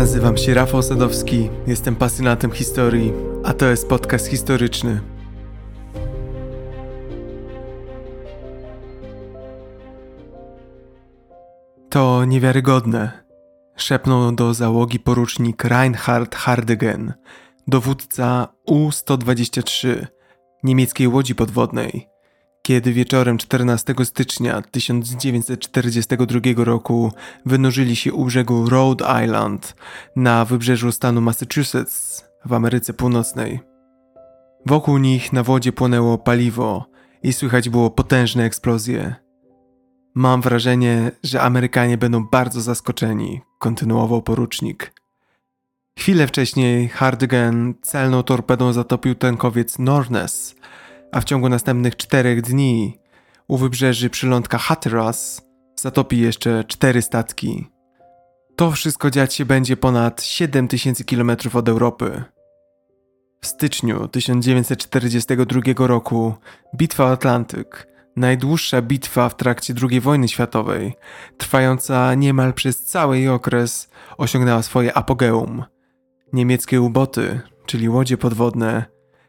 Nazywam się Rafał Sadowski, jestem pasjonatem historii, a to jest podcast historyczny. To niewiarygodne, szepnął do załogi porucznik Reinhard Hardegen, dowódca U-123, niemieckiej łodzi podwodnej, kiedy wieczorem 14 stycznia 1942 roku wynurzyli się u brzegu Rhode Island na wybrzeżu stanu Massachusetts w Ameryce Północnej. Wokół nich na wodzie płonęło paliwo i słychać było potężne eksplozje. Mam wrażenie, że Amerykanie będą bardzo zaskoczeni, kontynuował porucznik. Chwilę wcześniej Hardegen celną torpedą zatopił tankowiec Nornes, a w ciągu następnych 4 dni u wybrzeży przylądka Hatteras zatopi jeszcze 4 statki. To wszystko dziać się będzie ponad 7000 km od Europy. W styczniu 1942 roku Bitwa o Atlantyk, najdłuższa bitwa w trakcie II wojny światowej, trwająca niemal przez cały jej okres, osiągnęła swoje apogeum. Niemieckie uboty, czyli łodzie podwodne,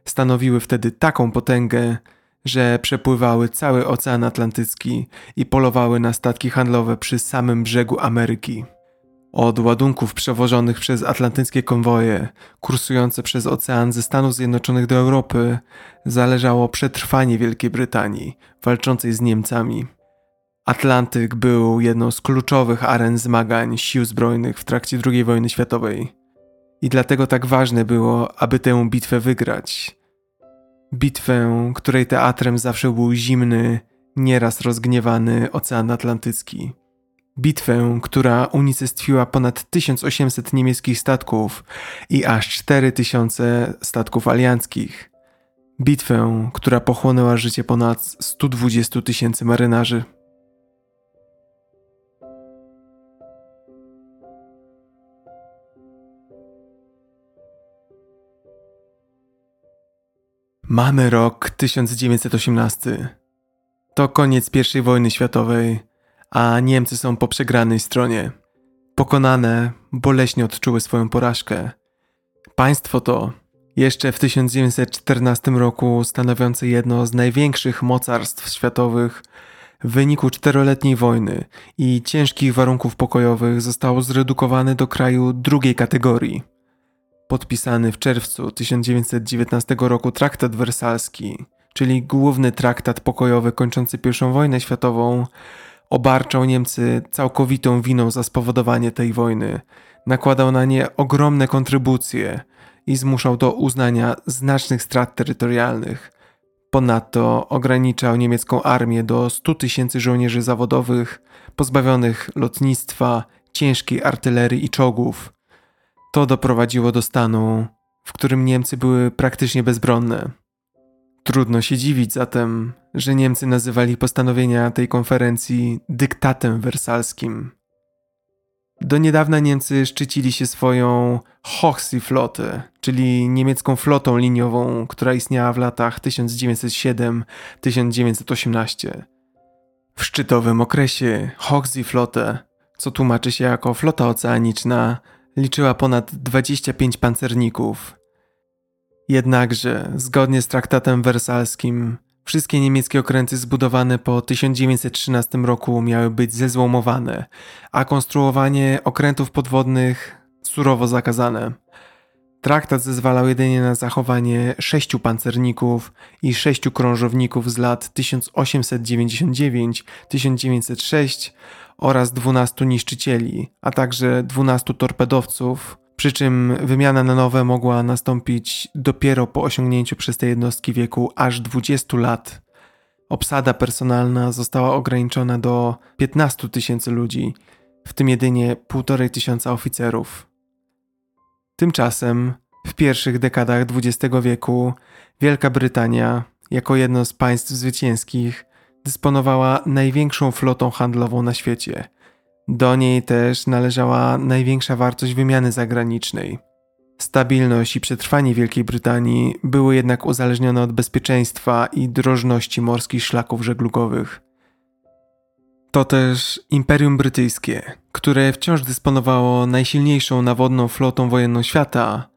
stanowiły wtedy taką potęgę, że przepływały cały Ocean Atlantycki i polowały na statki handlowe przy samym brzegu Ameryki. Od ładunków przewożonych przez atlantyckie konwoje, kursujące przez ocean ze Stanów Zjednoczonych do Europy, zależało przetrwanie Wielkiej Brytanii, walczącej z Niemcami. Atlantyk był jedną z kluczowych aren zmagań sił zbrojnych w trakcie II wojny światowej. I dlatego tak ważne było, aby tę bitwę wygrać. Bitwę, której teatrem zawsze był zimny, nieraz rozgniewany Ocean Atlantycki. Bitwę, która unicestwiła ponad 1800 niemieckich statków i aż 4000 statków alianckich. Bitwę, która pochłonęła życie ponad 120 000 marynarzy. Mamy rok 1918. To koniec I wojny światowej, a Niemcy są po przegranej stronie. Pokonane, boleśnie odczuły swoją porażkę. Państwo to, jeszcze w 1914 roku stanowiące jedno z największych mocarstw światowych, w wyniku 4-letniej wojny i ciężkich warunków pokojowych zostało zredukowane do kraju drugiej kategorii. Podpisany w czerwcu 1919 roku Traktat Wersalski, czyli główny traktat pokojowy kończący I wojnę światową, obarczał Niemcy całkowitą winą za spowodowanie tej wojny, nakładał na nie ogromne kontrybucje i zmuszał do uznania znacznych strat terytorialnych. Ponadto ograniczał niemiecką armię do 100 000 żołnierzy zawodowych, pozbawionych lotnictwa, ciężkiej artylerii i czołgów. To doprowadziło do stanu, w którym Niemcy były praktycznie bezbronne. Trudno się dziwić zatem, że Niemcy nazywali postanowienia tej konferencji dyktatem wersalskim. Do niedawna Niemcy szczycili się swoją Hochsee Flotte, czyli niemiecką flotą liniową, która istniała w latach 1907-1918. W szczytowym okresie Hochsee Flotte, co tłumaczy się jako flota oceaniczna, liczyła ponad 25 pancerników. Jednakże, zgodnie z traktatem wersalskim, wszystkie niemieckie okręty zbudowane po 1913 roku miały być zezłomowane, a konstruowanie okrętów podwodnych surowo zakazane. Traktat zezwalał jedynie na zachowanie 6 pancerników i 6 krążowników z lat 1899-1906 oraz 12 niszczycieli, a także 12 torpedowców, przy czym wymiana na nowe mogła nastąpić dopiero po osiągnięciu przez te jednostki wieku aż 20 lat. Obsada personalna została ograniczona do 15 000 ludzi, w tym jedynie 1500 oficerów. Tymczasem w pierwszych dekadach XX wieku Wielka Brytania, jako jedno z państw zwycięskich, dysponowała największą flotą handlową na świecie. Do niej też należała największa wartość wymiany zagranicznej. Stabilność i przetrwanie Wielkiej Brytanii były jednak uzależnione od bezpieczeństwa i drożności morskich szlaków żeglugowych. To też Imperium Brytyjskie, które wciąż dysponowało najsilniejszą nawodną flotą wojenną świata.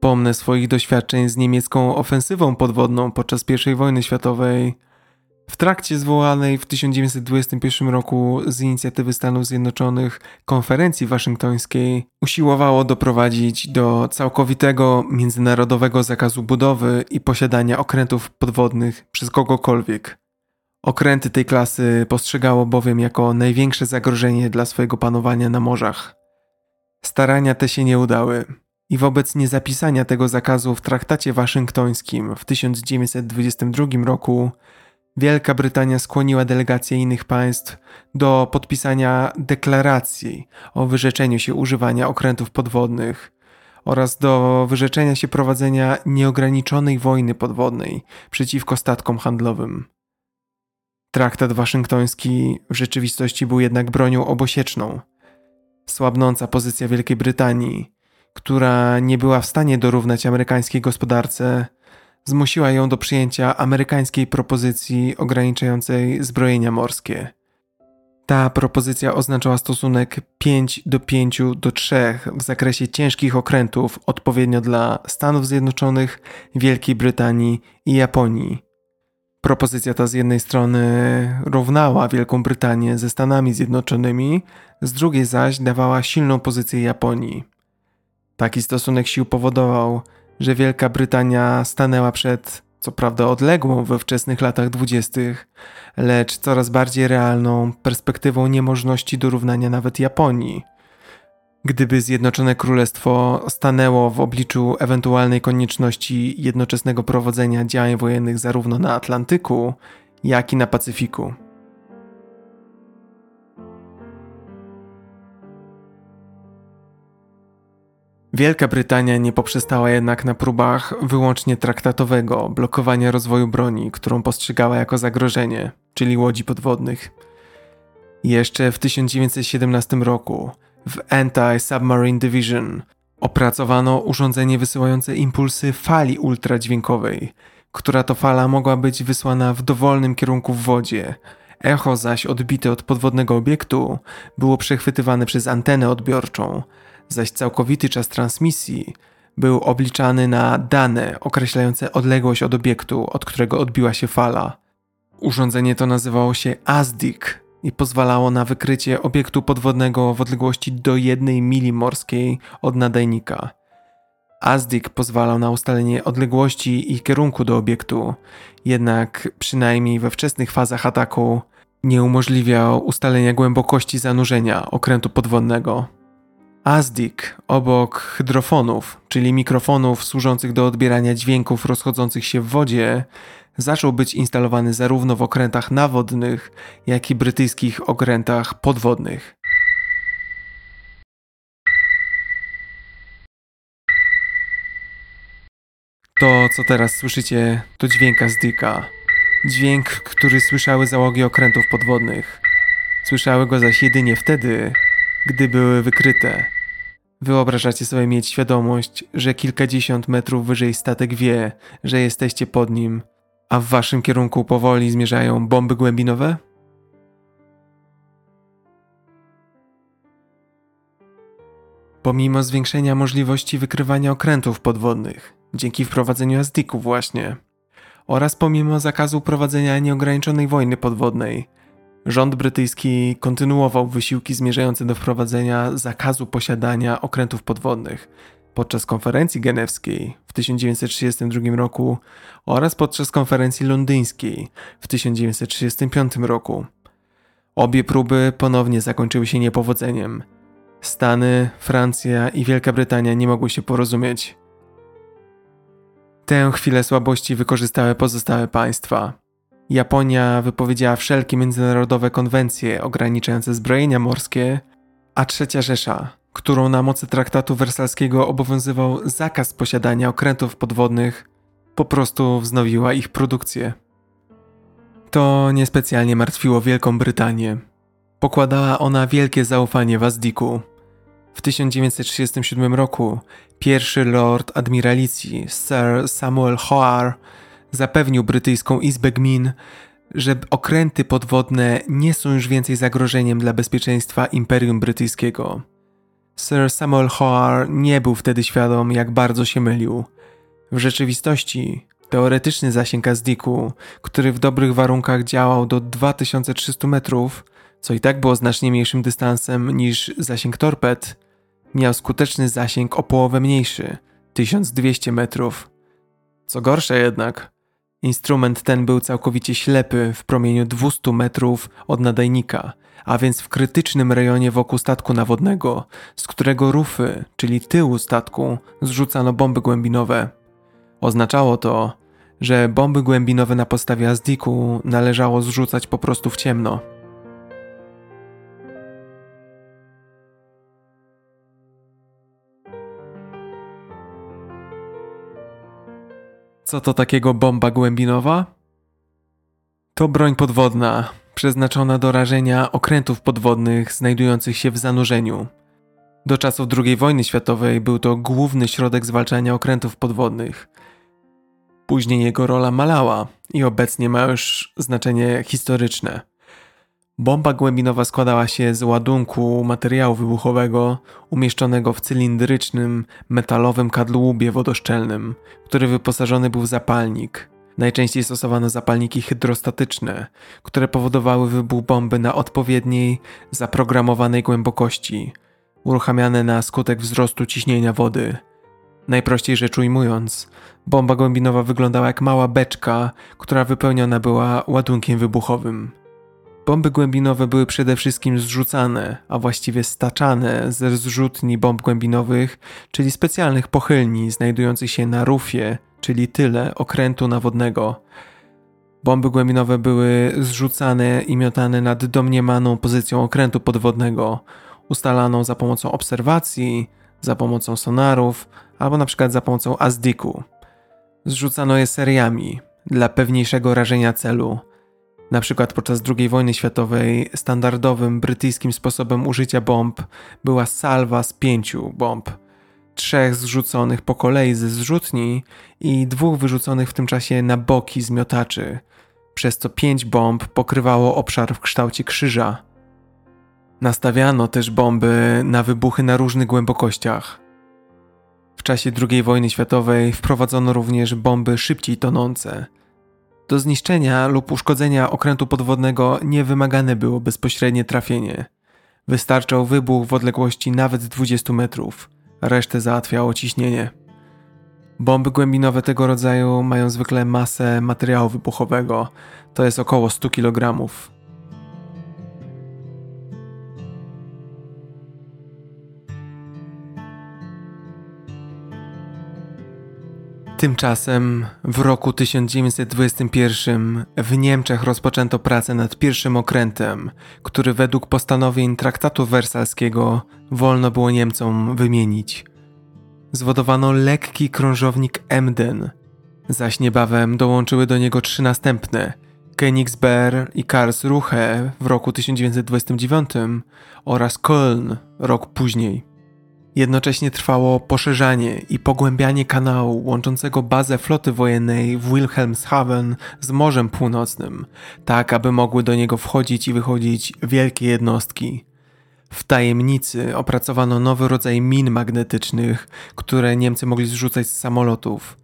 Pomnę swoich doświadczeń z niemiecką ofensywą podwodną podczas I wojny światowej. W trakcie zwołanej w 1921 roku z inicjatywy Stanów Zjednoczonych konferencji waszyngtońskiej usiłowało doprowadzić do całkowitego międzynarodowego zakazu budowy i posiadania okrętów podwodnych przez kogokolwiek. Okręty tej klasy postrzegało bowiem jako największe zagrożenie dla swojego panowania na morzach. Starania te się nie udały i wobec niezapisania tego zakazu w traktacie waszyngtońskim w 1922 roku Wielka Brytania skłoniła delegacje innych państw do podpisania deklaracji o wyrzeczeniu się używania okrętów podwodnych oraz do wyrzeczenia się prowadzenia nieograniczonej wojny podwodnej przeciwko statkom handlowym. Traktat waszyngtoński w rzeczywistości był jednak bronią obosieczną. Słabnąca pozycja Wielkiej Brytanii, która nie była w stanie dorównać amerykańskiej gospodarce, zmusiła ją do przyjęcia amerykańskiej propozycji ograniczającej zbrojenia morskie. Ta propozycja oznaczała stosunek 5:3 w zakresie ciężkich okrętów odpowiednio dla Stanów Zjednoczonych, Wielkiej Brytanii i Japonii. Propozycja ta z jednej strony równała Wielką Brytanię ze Stanami Zjednoczonymi, z drugiej zaś dawała silną pozycję Japonii. Taki stosunek sił powodował, że Wielka Brytania stanęła przed, co prawda odległą we wczesnych latach 20., lecz coraz bardziej realną perspektywą niemożności dorównania nawet Japonii. Gdyby Zjednoczone Królestwo stanęło w obliczu ewentualnej konieczności jednoczesnego prowadzenia działań wojennych zarówno na Atlantyku, jak i na Pacyfiku. Wielka Brytania nie poprzestała jednak na próbach wyłącznie traktatowego blokowania rozwoju broni, którą postrzegała jako zagrożenie, czyli łodzi podwodnych. Jeszcze w 1917 roku w Anti-Submarine Division opracowano urządzenie wysyłające impulsy fali ultradźwiękowej, która to fala mogła być wysłana w dowolnym kierunku w wodzie. Echo zaś odbite od podwodnego obiektu było przechwytywane przez antenę odbiorczą, zaś całkowity czas transmisji był obliczany na dane określające odległość od obiektu, od którego odbiła się fala. Urządzenie to nazywało się ASDIC i pozwalało na wykrycie obiektu podwodnego w odległości do 1 mili morskiej od nadajnika. ASDIC pozwalał na ustalenie odległości i kierunku do obiektu, jednak przynajmniej we wczesnych fazach ataku nie umożliwiał ustalenia głębokości zanurzenia okrętu podwodnego. ASDIC obok hydrofonów, czyli mikrofonów służących do odbierania dźwięków rozchodzących się w wodzie, zaczął być instalowany zarówno w okrętach nawodnych, jak i brytyjskich okrętach podwodnych. To, co teraz słyszycie, to dźwięk ASDIC-a. Dźwięk, który słyszały załogi okrętów podwodnych. Słyszały go zaś jedynie wtedy, gdy były wykryte. Wyobrażacie sobie mieć świadomość, że kilkadziesiąt metrów wyżej statek wie, że jesteście pod nim, a w waszym kierunku powoli zmierzają bomby głębinowe? Pomimo zwiększenia możliwości wykrywania okrętów podwodnych, dzięki wprowadzeniu ASDIC-u właśnie, oraz pomimo zakazu prowadzenia nieograniczonej wojny podwodnej, rząd brytyjski kontynuował wysiłki zmierzające do wprowadzenia zakazu posiadania okrętów podwodnych podczas konferencji genewskiej w 1932 roku oraz podczas konferencji londyńskiej w 1935 roku. Obie próby ponownie zakończyły się niepowodzeniem. Stany, Francja i Wielka Brytania nie mogły się porozumieć. Tę chwilę słabości wykorzystały pozostałe państwa. Japonia wypowiedziała wszelkie międzynarodowe konwencje ograniczające zbrojenia morskie, a III Rzesza, którą na mocy Traktatu Wersalskiego obowiązywał zakaz posiadania okrętów podwodnych, po prostu wznowiła ich produkcję. To niespecjalnie martwiło Wielką Brytanię. Pokładała ona wielkie zaufanie w ASDIC-u. W 1937 roku pierwszy lord admiralicji Sir Samuel Hoare zapewnił brytyjską Izbę Gmin, że okręty podwodne nie są już więcej zagrożeniem dla bezpieczeństwa Imperium Brytyjskiego. Sir Samuel Hoare nie był wtedy świadom, jak bardzo się mylił. W rzeczywistości teoretyczny zasięg ASDIC-u, który w dobrych warunkach działał do 2300 metrów, co i tak było znacznie mniejszym dystansem niż zasięg torped, miał skuteczny zasięg o połowę mniejszy, 1200 metrów. Co gorsze jednak, instrument ten był całkowicie ślepy w promieniu 200 metrów od nadajnika, a więc w krytycznym rejonie wokół statku nawodnego, z którego rufy, czyli tyłu statku, zrzucano bomby głębinowe. Oznaczało to, że bomby głębinowe na podstawie ASDIC-u należało zrzucać po prostu w ciemno. Co to takiego bomba głębinowa? To broń podwodna, przeznaczona do rażenia okrętów podwodnych znajdujących się w zanurzeniu. Do czasów II wojny światowej był to główny środek zwalczania okrętów podwodnych. Później jego rola malała i obecnie ma już znaczenie historyczne. Bomba głębinowa składała się z ładunku materiału wybuchowego umieszczonego w cylindrycznym, metalowym kadłubie wodoszczelnym, który wyposażony był w zapalnik. Najczęściej stosowano zapalniki hydrostatyczne, które powodowały wybuch bomby na odpowiedniej, zaprogramowanej głębokości, uruchamiane na skutek wzrostu ciśnienia wody. Najprościej rzecz ujmując, bomba głębinowa wyglądała jak mała beczka, która wypełniona była ładunkiem wybuchowym. Bomby głębinowe były przede wszystkim zrzucane, a właściwie staczane ze zrzutni bomb głębinowych, czyli specjalnych pochylni znajdujących się na rufie, czyli tyle okrętu nawodnego. Bomby głębinowe były zrzucane i miotane nad domniemaną pozycją okrętu podwodnego, ustalaną za pomocą obserwacji, za pomocą sonarów, albo na przykład za pomocą ASDIC-u. Zrzucano je seriami dla pewniejszego rażenia celu. Na przykład podczas II wojny światowej standardowym brytyjskim sposobem użycia bomb była salwa z 5 bomb. 3 zrzuconych po kolei ze zrzutni i 2 wyrzuconych w tym czasie na boki z miotaczy, przez co 5 bomb pokrywało obszar w kształcie krzyża. Nastawiano też bomby na wybuchy na różnych głębokościach. W czasie II wojny światowej wprowadzono również bomby szybciej tonące. Do zniszczenia lub uszkodzenia okrętu podwodnego nie wymagane było bezpośrednie trafienie. Wystarczał wybuch w odległości nawet 20 metrów. Resztę załatwiało ciśnienie. Bomby głębinowe tego rodzaju mają zwykle masę materiału wybuchowego. To jest około 100 kg. Tymczasem w roku 1921 w Niemczech rozpoczęto pracę nad pierwszym okrętem, który według postanowień Traktatu Wersalskiego wolno było Niemcom wymienić. Zwodowano lekki krążownik Emden, zaś niebawem dołączyły do niego 3 następne: Königsberg i Karlsruhe w roku 1929 oraz Köln rok później. Jednocześnie trwało poszerzanie i pogłębianie kanału łączącego bazę floty wojennej w Wilhelmshaven z Morzem Północnym, tak aby mogły do niego wchodzić i wychodzić wielkie jednostki. W tajemnicy opracowano nowy rodzaj min magnetycznych, które Niemcy mogli zrzucać z samolotów,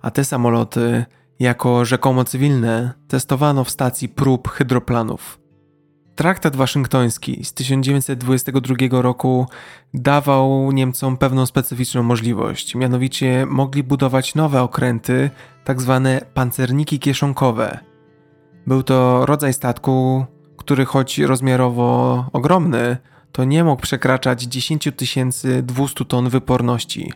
a te samoloty, jako rzekomo cywilne, testowano w stacji prób hydroplanów. Traktat waszyngtoński z 1922 roku dawał Niemcom pewną specyficzną możliwość, mianowicie mogli budować nowe okręty, tak zwane pancerniki kieszonkowe. Był to rodzaj statku, który choć rozmiarowo ogromny, to nie mógł przekraczać 10 200 ton wyporności.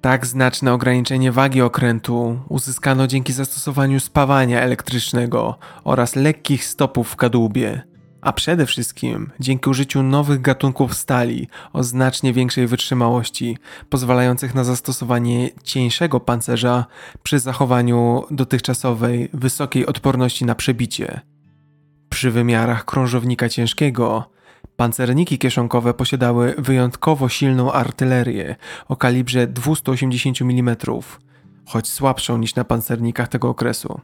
Tak znaczne ograniczenie wagi okrętu uzyskano dzięki zastosowaniu spawania elektrycznego oraz lekkich stopów w kadłubie, a przede wszystkim dzięki użyciu nowych gatunków stali o znacznie większej wytrzymałości, pozwalających na zastosowanie cieńszego pancerza przy zachowaniu dotychczasowej wysokiej odporności na przebicie. Przy wymiarach krążownika ciężkiego pancerniki kieszonkowe posiadały wyjątkowo silną artylerię o kalibrze 280 mm, choć słabszą niż na pancernikach tego okresu.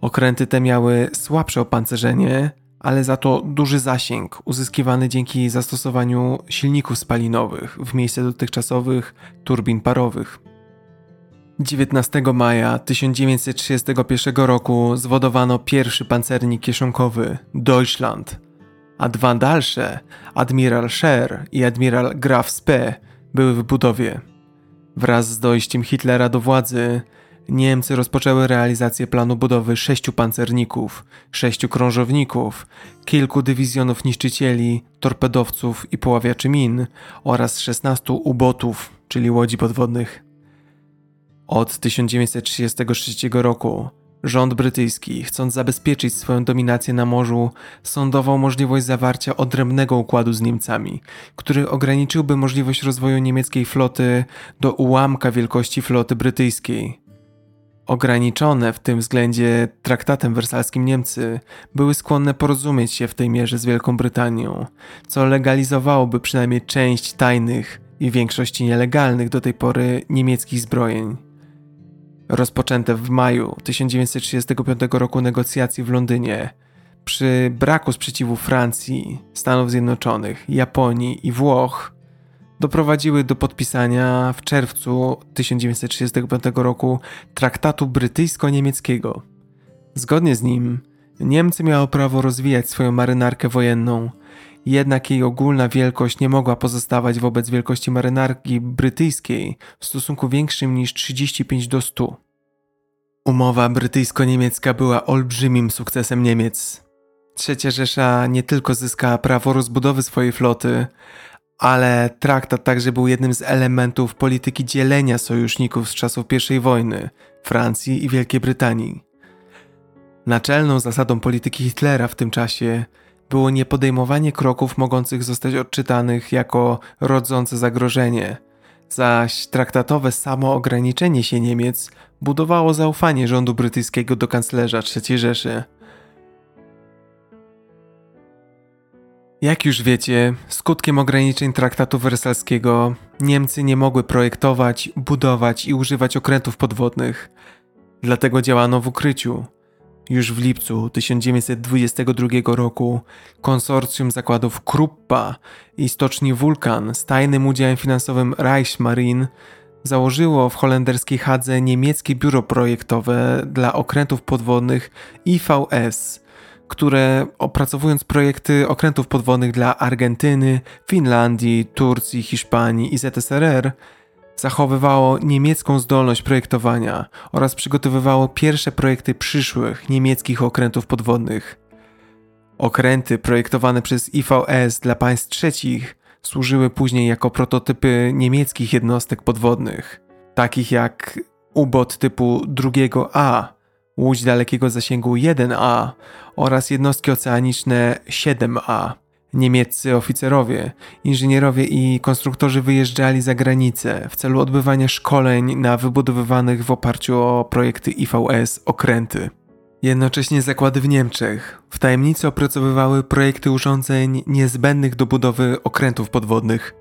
Okręty te miały słabsze opancerzenie, ale za to duży zasięg uzyskiwany dzięki zastosowaniu silników spalinowych w miejsce dotychczasowych turbin parowych. 19 maja 1931 roku zwodowano pierwszy pancernik kieszonkowy Deutschland, a dwa dalsze, admiral Hoare i admiral Graf Spee, były w budowie. Wraz z dojściem Hitlera do władzy Niemcy rozpoczęły realizację planu budowy 6 pancerników, 6 krążowników, kilku dywizjonów niszczycieli, torpedowców i poławiaczy min oraz 16 ubotów, czyli łodzi podwodnych. Od 1933 roku rząd brytyjski, chcąc zabezpieczyć swoją dominację na morzu, sądował możliwość zawarcia odrębnego układu z Niemcami, który ograniczyłby możliwość rozwoju niemieckiej floty do ułamka wielkości floty brytyjskiej. Ograniczone w tym względzie traktatem wersalskim Niemcy były skłonne porozumieć się w tej mierze z Wielką Brytanią, co legalizowałoby przynajmniej część tajnych i w większości nielegalnych do tej pory niemieckich zbrojeń. Rozpoczęte w maju 1935 roku negocjacje w Londynie, przy braku sprzeciwu Francji, Stanów Zjednoczonych, Japonii i Włoch, doprowadziły do podpisania w czerwcu 1935 roku traktatu brytyjsko-niemieckiego. Zgodnie z nim Niemcy miały prawo rozwijać swoją marynarkę wojenną, jednak jej ogólna wielkość nie mogła pozostawać wobec wielkości marynarki brytyjskiej w stosunku większym niż 35 do 100. Umowa brytyjsko-niemiecka była olbrzymim sukcesem Niemiec. Trzecia Rzesza nie tylko zyskała prawo rozbudowy swojej floty, ale traktat także był jednym z elementów polityki dzielenia sojuszników z czasów I wojny, Francji i Wielkiej Brytanii. Naczelną zasadą polityki Hitlera w tym czasie było niepodejmowanie kroków mogących zostać odczytanych jako rodzące zagrożenie, zaś traktatowe samoograniczenie się Niemiec budowało zaufanie rządu brytyjskiego do kanclerza III Rzeszy. Jak już wiecie, skutkiem ograniczeń traktatu wersalskiego Niemcy nie mogły projektować, budować i używać okrętów podwodnych. Dlatego działano w ukryciu. Już w lipcu 1922 roku konsorcjum zakładów Kruppa i stoczni Vulkan z tajnym udziałem finansowym Kriegsmarine założyło w holenderskiej Hadze niemieckie biuro projektowe dla okrętów podwodnych IVS, które opracowując projekty okrętów podwodnych dla Argentyny, Finlandii, Turcji, Hiszpanii i ZSRR, zachowywało niemiecką zdolność projektowania oraz przygotowywało pierwsze projekty przyszłych niemieckich okrętów podwodnych. Okręty projektowane przez IVS dla państw trzecich służyły później jako prototypy niemieckich jednostek podwodnych, takich jak U-bot typu 2A, łódź dalekiego zasięgu 1A oraz jednostki oceaniczne 7A. Niemieccy oficerowie, inżynierowie i konstruktorzy wyjeżdżali za granicę w celu odbywania szkoleń na wybudowywanych w oparciu o projekty IVS okręty. Jednocześnie zakłady w Niemczech w tajemnicy opracowywały projekty urządzeń niezbędnych do budowy okrętów podwodnych.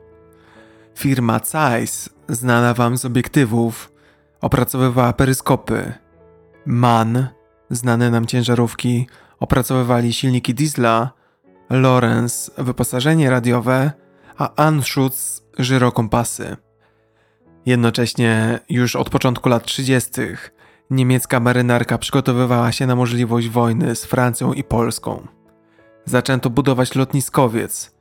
Firma Zeiss, znana wam z obiektywów, opracowywała peryskopy. MAN, znane nam ciężarówki, opracowywali silniki diesla, Lorenz wyposażenie radiowe, a Anschutz żyrokompasy. Jednocześnie już od początku lat 30. niemiecka marynarka przygotowywała się na możliwość wojny z Francją i Polską. Zaczęto budować lotniskowiec,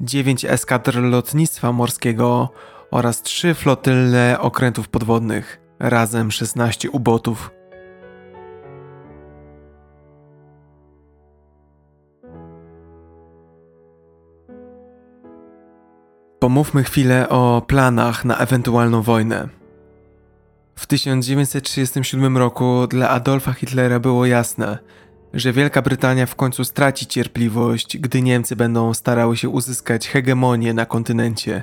9 eskadr lotnictwa morskiego oraz 3 flotyle okrętów podwodnych, razem 16 ubotów. Pomówmy chwilę o planach na ewentualną wojnę. W 1937 roku dla Adolfa Hitlera było jasne, że Wielka Brytania w końcu straci cierpliwość, gdy Niemcy będą starały się uzyskać hegemonię na kontynencie.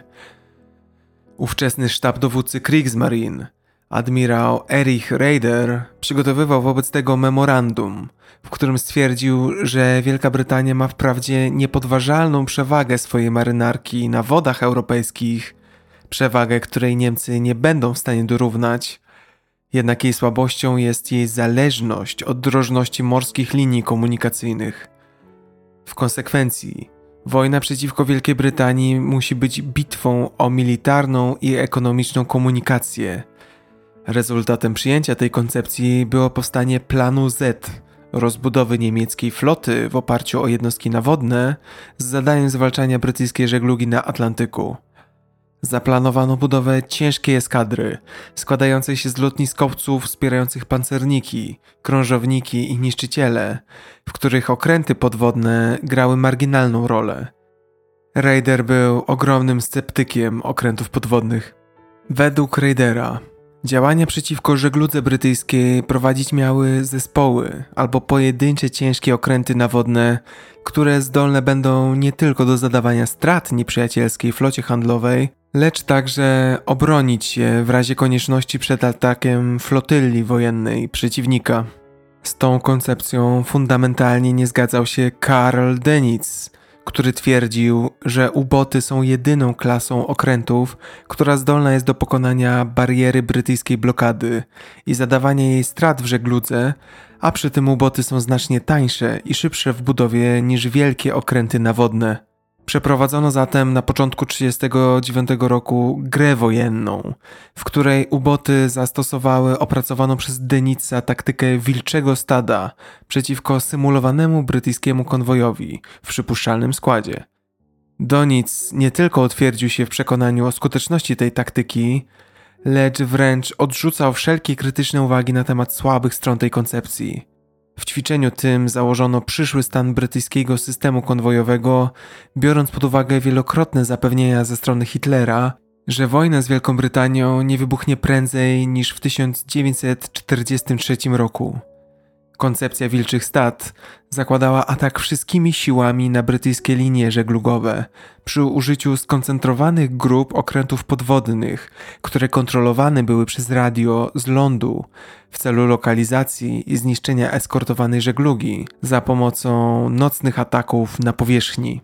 Ówczesny sztab dowódcy Kriegsmarine, admirał Erich Raeder, przygotowywał wobec tego memorandum, w którym stwierdził, że Wielka Brytania ma wprawdzie niepodważalną przewagę swojej marynarki na wodach europejskich, przewagę, której Niemcy nie będą w stanie dorównać, Jednak jej słabością jest jej zależność od drożności morskich linii komunikacyjnych. W konsekwencji wojna przeciwko Wielkiej Brytanii musi być bitwą o militarną i ekonomiczną komunikację. Rezultatem przyjęcia tej koncepcji było powstanie Planu Z, rozbudowy niemieckiej floty w oparciu o jednostki nawodne z zadaniem zwalczania brytyjskiej żeglugi na Atlantyku. Zaplanowano budowę ciężkiej eskadry, składającej się z lotniskowców wspierających pancerniki, krążowniki i niszczyciele, w których okręty podwodne grały marginalną rolę. Raeder był ogromnym sceptykiem okrętów podwodnych. Według Raedera działania przeciwko żegludze brytyjskiej prowadzić miały zespoły albo pojedyncze ciężkie okręty nawodne, które zdolne będą nie tylko do zadawania strat nieprzyjacielskiej flocie handlowej, lecz także obronić się w razie konieczności przed atakiem flotyli wojennej przeciwnika. Z tą koncepcją fundamentalnie nie zgadzał się Karl Dönitz, który twierdził, że uboty są jedyną klasą okrętów, która zdolna jest do pokonania bariery brytyjskiej blokady i zadawania jej strat w żegludze, a przy tym uboty są znacznie tańsze i szybsze w budowie niż wielkie okręty nawodne. Przeprowadzono zatem na początku 1939 roku grę wojenną, w której uboty zastosowały opracowaną przez Dönitza taktykę wilczego stada przeciwko symulowanemu brytyjskiemu konwojowi w przypuszczalnym składzie. Dönitz nie tylko utwierdził się w przekonaniu o skuteczności tej taktyki, lecz wręcz odrzucał wszelkie krytyczne uwagi na temat słabych stron tej koncepcji. W ćwiczeniu tym założono przyszły stan brytyjskiego systemu konwojowego, biorąc pod uwagę wielokrotne zapewnienia ze strony Hitlera, że wojna z Wielką Brytanią nie wybuchnie prędzej niż w 1943 roku. Koncepcja wilczych stad zakładała atak wszystkimi siłami na brytyjskie linie żeglugowe przy użyciu skoncentrowanych grup okrętów podwodnych, które kontrolowane były przez radio z lądu w celu lokalizacji i zniszczenia eskortowanej żeglugi za pomocą nocnych ataków na powierzchni.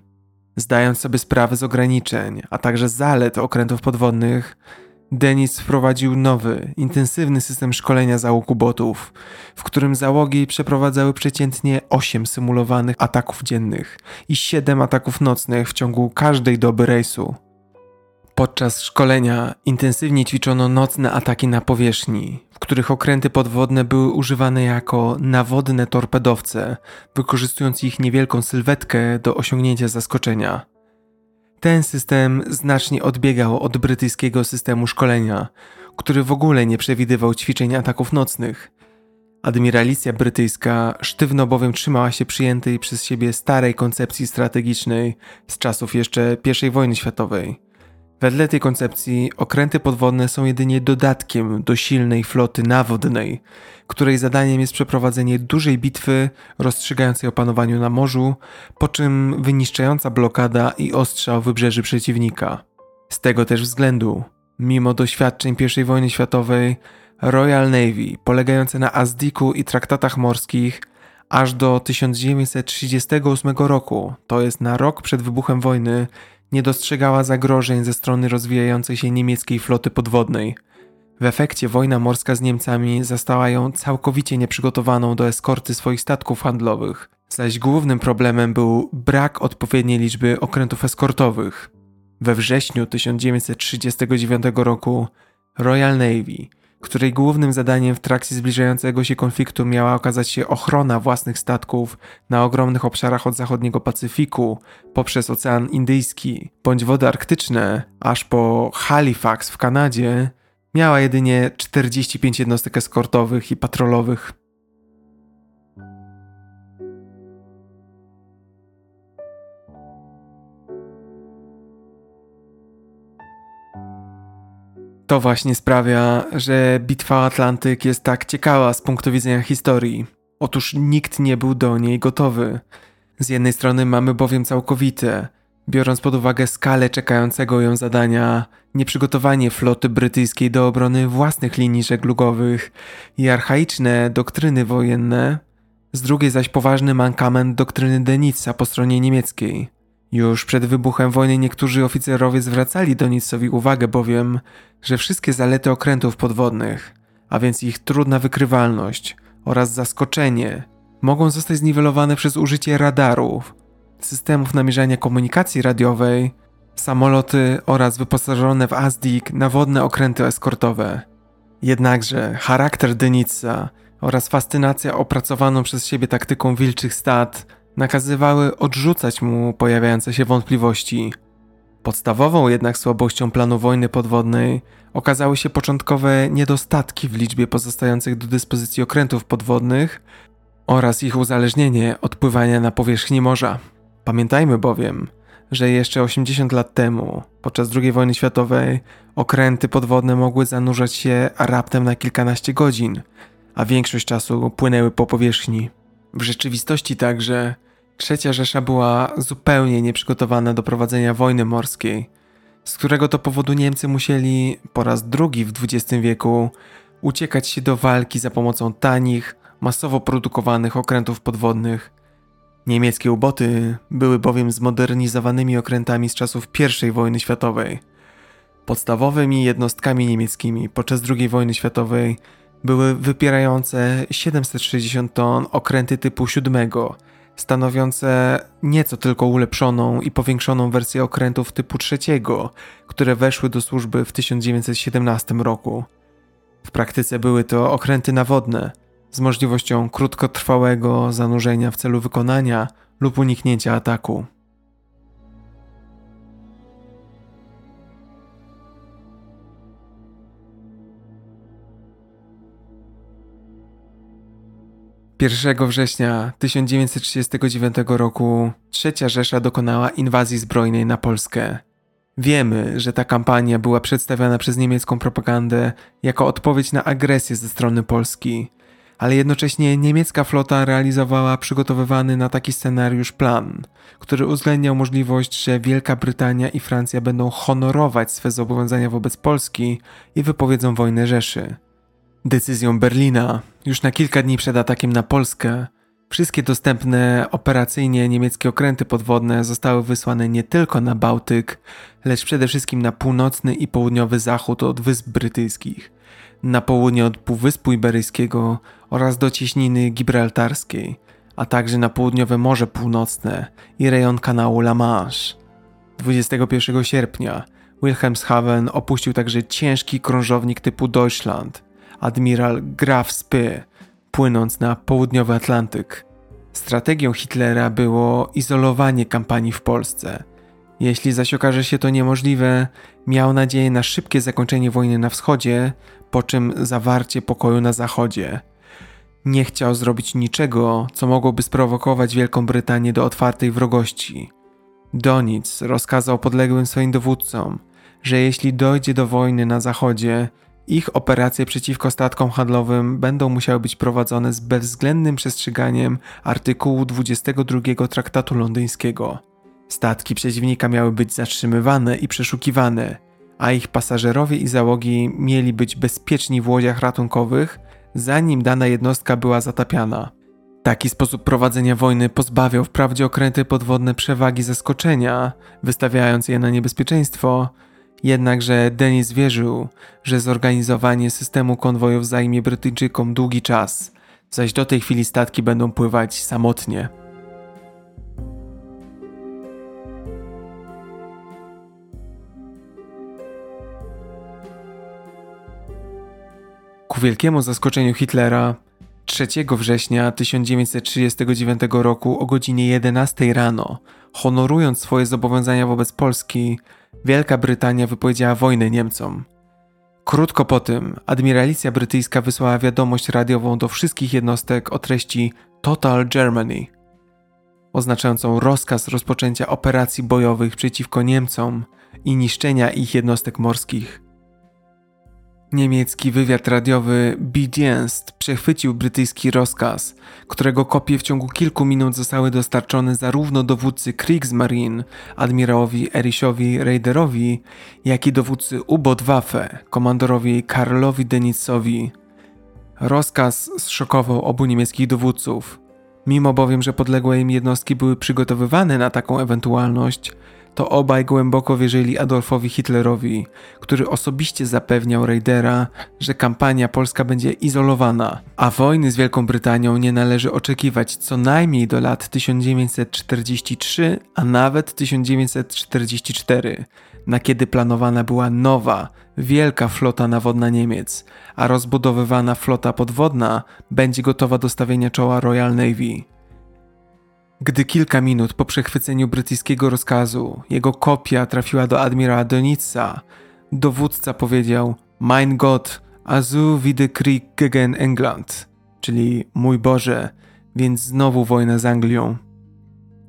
Zdając sobie sprawę z ograniczeń, a także zalet okrętów podwodnych, Dönitz wprowadził nowy, intensywny system szkolenia załóg ubotów, w którym załogi przeprowadzały przeciętnie 8 symulowanych ataków dziennych i 7 ataków nocnych w ciągu każdej doby rejsu. Podczas szkolenia intensywnie ćwiczono nocne ataki na powierzchni, w których okręty podwodne były używane jako nawodne torpedowce, wykorzystując ich niewielką sylwetkę do osiągnięcia zaskoczenia. Ten system znacznie odbiegał od brytyjskiego systemu szkolenia, który w ogóle nie przewidywał ćwiczeń ataków nocnych. Admiralicja brytyjska sztywno bowiem trzymała się przyjętej przez siebie starej koncepcji strategicznej z czasów jeszcze I wojny światowej. Wedle tej koncepcji okręty podwodne są jedynie dodatkiem do silnej floty nawodnej, której zadaniem jest przeprowadzenie dużej bitwy rozstrzygającej o panowaniu na morzu, po czym wyniszczająca blokada i ostrzał wybrzeży przeciwnika. Z tego też względu, mimo doświadczeń I wojny światowej, Royal Navy, polegające na ASDIC-u i traktatach morskich, aż do 1938 roku, to jest na rok przed wybuchem wojny, nie dostrzegała zagrożeń ze strony rozwijającej się niemieckiej floty podwodnej. W efekcie wojna morska z Niemcami zastała ją całkowicie nieprzygotowaną do eskorty swoich statków handlowych, zaś głównym problemem był brak odpowiedniej liczby okrętów eskortowych. We wrześniu 1939 roku Royal Navy, której głównym zadaniem w trakcie zbliżającego się konfliktu miała okazać się ochrona własnych statków na ogromnych obszarach od zachodniego Pacyfiku, poprzez Ocean Indyjski, bądź wody arktyczne, aż po Halifax w Kanadzie, miała jedynie 45 jednostek eskortowych i patrolowych. To właśnie sprawia, że Bitwa o Atlantyk jest tak ciekawa z punktu widzenia historii. Otóż nikt nie był do niej gotowy. Z jednej strony mamy bowiem całkowite, biorąc pod uwagę skalę czekającego ją zadania, nieprzygotowanie floty brytyjskiej do obrony własnych linii żeglugowych i archaiczne doktryny wojenne, z drugiej zaś poważny mankament doktryny Dönitza po stronie niemieckiej. Już przed wybuchem wojny niektórzy oficerowie zwracali Dönitzowi uwagę bowiem, że wszystkie zalety okrętów podwodnych, a więc ich trudna wykrywalność oraz zaskoczenie, mogą zostać zniwelowane przez użycie radarów, systemów namierzania komunikacji radiowej, samoloty oraz wyposażone w ASDIC nawodne okręty eskortowe. Jednakże charakter Dönitza oraz fascynacja opracowaną przez siebie taktyką wilczych stad nakazywały odrzucać mu pojawiające się wątpliwości. Podstawową jednak słabością planu wojny podwodnej okazały się początkowe niedostatki w liczbie pozostających do dyspozycji okrętów podwodnych oraz ich uzależnienie od pływania na powierzchni morza. Pamiętajmy bowiem, że jeszcze 80 lat temu, podczas II wojny światowej, okręty podwodne mogły zanurzać się raptem na kilkanaście godzin, a większość czasu płynęły po powierzchni. W rzeczywistości także III Rzesza była zupełnie nieprzygotowana do prowadzenia wojny morskiej, z którego to powodu Niemcy musieli po raz drugi w XX wieku uciekać się do walki za pomocą tanich, masowo produkowanych okrętów podwodnych. Niemieckie uboty były bowiem zmodernizowanymi okrętami z czasów I wojny światowej. Podstawowymi jednostkami niemieckimi podczas II wojny światowej były wypierające 760 ton okręty typu 7, stanowiące nieco tylko ulepszoną i powiększoną wersję okrętów typu 3, które weszły do służby w 1917 roku. W praktyce były to okręty nawodne, z możliwością krótkotrwałego zanurzenia w celu wykonania lub uniknięcia ataku. Pierwszego września 1939 roku III Rzesza dokonała inwazji zbrojnej na Polskę. Wiemy, że ta kampania była przedstawiana przez niemiecką propagandę jako odpowiedź na agresję ze strony Polski, ale jednocześnie niemiecka flota realizowała przygotowywany na taki scenariusz plan, który uwzględniał możliwość, że Wielka Brytania i Francja będą honorować swe zobowiązania wobec Polski i wypowiedzą wojnę Rzeszy. Decyzją Berlina, już na kilka dni przed atakiem na Polskę, wszystkie dostępne operacyjnie niemieckie okręty podwodne zostały wysłane nie tylko na Bałtyk, lecz przede wszystkim na północny i południowy zachód od Wysp Brytyjskich, na południe od Półwyspu Iberyjskiego oraz do cieśniny gibraltarskiej, a także na południowe Morze Północne i rejon kanału La Manche. 21 sierpnia Wilhelmshaven opuścił także ciężki krążownik typu Deutschland, admiral Graf Spee, płynąc na południowy Atlantyk. Strategią Hitlera było izolowanie kampanii w Polsce. Jeśli zaś okaże się to niemożliwe, miał nadzieję na szybkie zakończenie wojny na wschodzie, po czym zawarcie pokoju na zachodzie. Nie chciał zrobić niczego, co mogłoby sprowokować Wielką Brytanię do otwartej wrogości. Dönitz rozkazał podległym swoim dowódcom, że jeśli dojdzie do wojny na zachodzie, ich operacje przeciwko statkom handlowym będą musiały być prowadzone z bezwzględnym przestrzeganiem artykułu 22 Traktatu Londyńskiego. Statki przeciwnika miały być zatrzymywane i przeszukiwane, a ich pasażerowie i załogi mieli być bezpieczni w łodziach ratunkowych, zanim dana jednostka była zatapiana. Taki sposób prowadzenia wojny pozbawiał wprawdzie okręty podwodne przewagi zaskoczenia, wystawiając je na niebezpieczeństwo, jednakże Dönitz wierzył, że zorganizowanie systemu konwojów zajmie Brytyjczykom długi czas, zaś do tej chwili statki będą pływać samotnie. Ku wielkiemu zaskoczeniu Hitlera, 3 września 1939 roku o godzinie 11 rano, honorując swoje zobowiązania wobec Polski, Wielka Brytania wypowiedziała wojnę Niemcom. Krótko po tym admiralicja brytyjska wysłała wiadomość radiową do wszystkich jednostek o treści Total Germany, oznaczającą rozkaz rozpoczęcia operacji bojowych przeciwko Niemcom i niszczenia ich jednostek morskich. Niemiecki wywiad radiowy Biedienst przechwycił brytyjski rozkaz, którego kopie w ciągu kilku minut zostały dostarczone zarówno dowódcy Kriegsmarine, admirałowi Erichowi Raederowi, jak i dowódcy U-Bootwaffe, komandorowi Karlowi Dönitzowi. Rozkaz zszokował obu niemieckich dowódców. Mimo bowiem, że podległe im jednostki były przygotowywane na taką ewentualność, to obaj głęboko wierzyli Adolfowi Hitlerowi, który osobiście zapewniał Raedera, że kampania polska będzie izolowana, a wojny z Wielką Brytanią nie należy oczekiwać co najmniej do lat 1943, a nawet 1944, na kiedy planowana była nowa, wielka flota nawodna Niemiec, a rozbudowywana flota podwodna będzie gotowa do stawienia czoła Royal Navy. Gdy kilka minut po przechwyceniu brytyjskiego rozkazu jego kopia trafiła do admirała Dönitza, dowódca powiedział Mein Gott, azu widy Krieg gegen England, czyli mój Boże, więc znowu wojna z Anglią.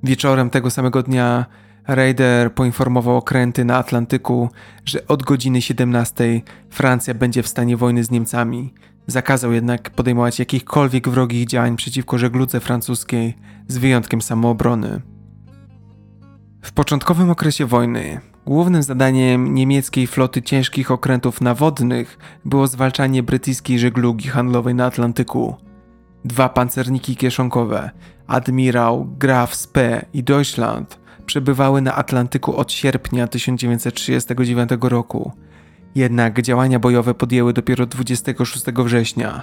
Wieczorem tego samego dnia Raeder poinformował okręty na Atlantyku, że od godziny 17 Francja będzie w stanie wojny z Niemcami. Zakazał jednak podejmować jakichkolwiek wrogich działań przeciwko żegludze francuskiej, z wyjątkiem samoobrony. W początkowym okresie wojny głównym zadaniem niemieckiej floty ciężkich okrętów nawodnych było zwalczanie brytyjskiej żeglugi handlowej na Atlantyku. Dwa pancerniki kieszonkowe, admirał Graf Spee i Deutschland, przebywały na Atlantyku od sierpnia 1939 roku. Jednak działania bojowe podjęły dopiero 26 września.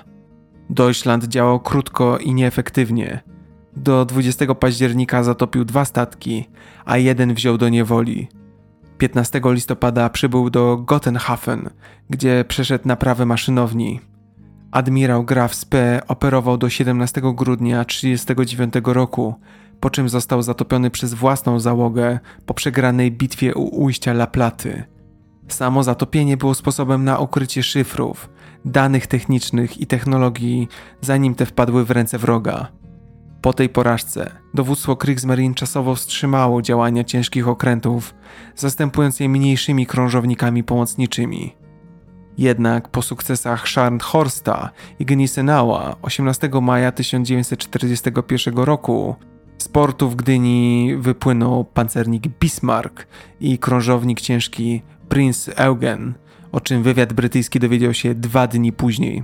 Deutschland działał krótko i nieefektywnie. Do 20 października zatopił 2 statki, a jeden wziął do niewoli. 15 listopada przybył do Gotenhafen, gdzie przeszedł naprawę maszynowni. Admirał Graf Spee operował do 17 grudnia 1939 roku, po czym został zatopiony przez własną załogę po przegranej bitwie u ujścia La Platy. Samo zatopienie było sposobem na ukrycie szyfrów, danych technicznych i technologii, zanim te wpadły w ręce wroga. Po tej porażce dowództwo Kriegsmarine czasowo wstrzymało działania ciężkich okrętów, zastępując je mniejszymi krążownikami pomocniczymi. Jednak po sukcesach Scharnhorsta i Gneisenaua 18 maja 1941 roku z portu w Gdyni wypłynął pancernik Bismarck i krążownik ciężki Prinz Eugen, o czym wywiad brytyjski dowiedział się 2 dni później.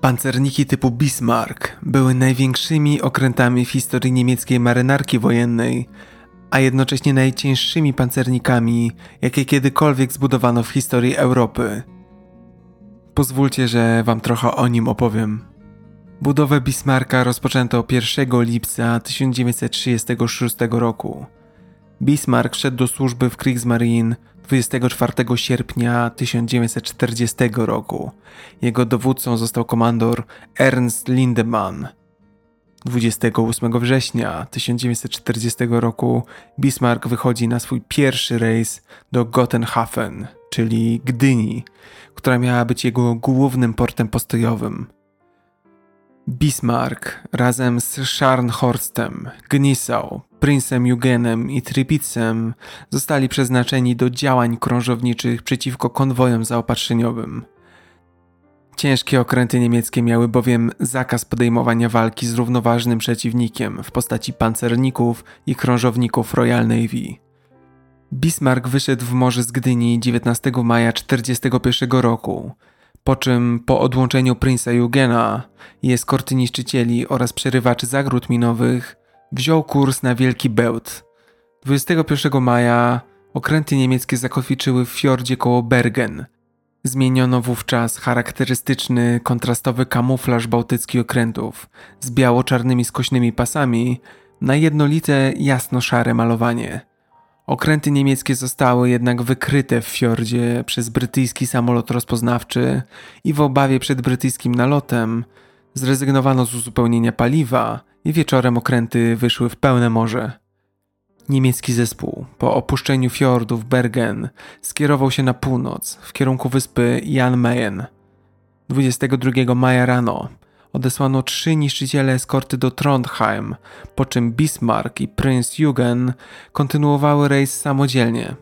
Pancerniki typu Bismarck były największymi okrętami w historii niemieckiej marynarki wojennej, a jednocześnie najcięższymi pancernikami, jakie kiedykolwiek zbudowano w historii Europy. Pozwólcie, że wam trochę o nim opowiem. Budowę Bismarcka rozpoczęto 1 lipca 1936 roku. Bismarck wszedł do służby w Kriegsmarine 24 sierpnia 1940 roku. Jego dowódcą został komandor Ernst Lindemann. 28 września 1940 roku Bismarck wychodzi na swój pierwszy rejs do Gotenhafen, czyli Gdyni, która miała być jego głównym portem postojowym. Bismarck razem z Scharnhorstem, Gnisau, Princem Eugenem i Tirpitzem zostali przeznaczeni do działań krążowniczych przeciwko konwojom zaopatrzeniowym. Ciężkie okręty niemieckie miały bowiem zakaz podejmowania walki z równoważnym przeciwnikiem w postaci pancerników i krążowników Royal Navy. Bismarck wyszedł w morze z Gdyni 19 maja 1941 roku, po czym po odłączeniu Prinza Eugena i eskorty niszczycieli oraz przerywaczy zagród minowych wziął kurs na Wielki Bełt. 21 maja okręty niemieckie zakotwiczyły w fiordzie koło Bergen. Zmieniono wówczas charakterystyczny, kontrastowy kamuflaż bałtyckich okrętów z biało-czarnymi skośnymi pasami na jednolite, jasno-szare malowanie. Okręty niemieckie zostały jednak wykryte w fiordzie przez brytyjski samolot rozpoznawczy i w obawie przed brytyjskim nalotem zrezygnowano z uzupełnienia paliwa i wieczorem okręty wyszły w pełne morze. Niemiecki zespół po opuszczeniu fiordów Bergen skierował się na północ w kierunku wyspy Jan Mayen. 22 maja rano odesłano 3 niszczyciele eskorty do Trondheim, po czym Bismarck i Prinz Eugen kontynuowały rejs samodzielnie.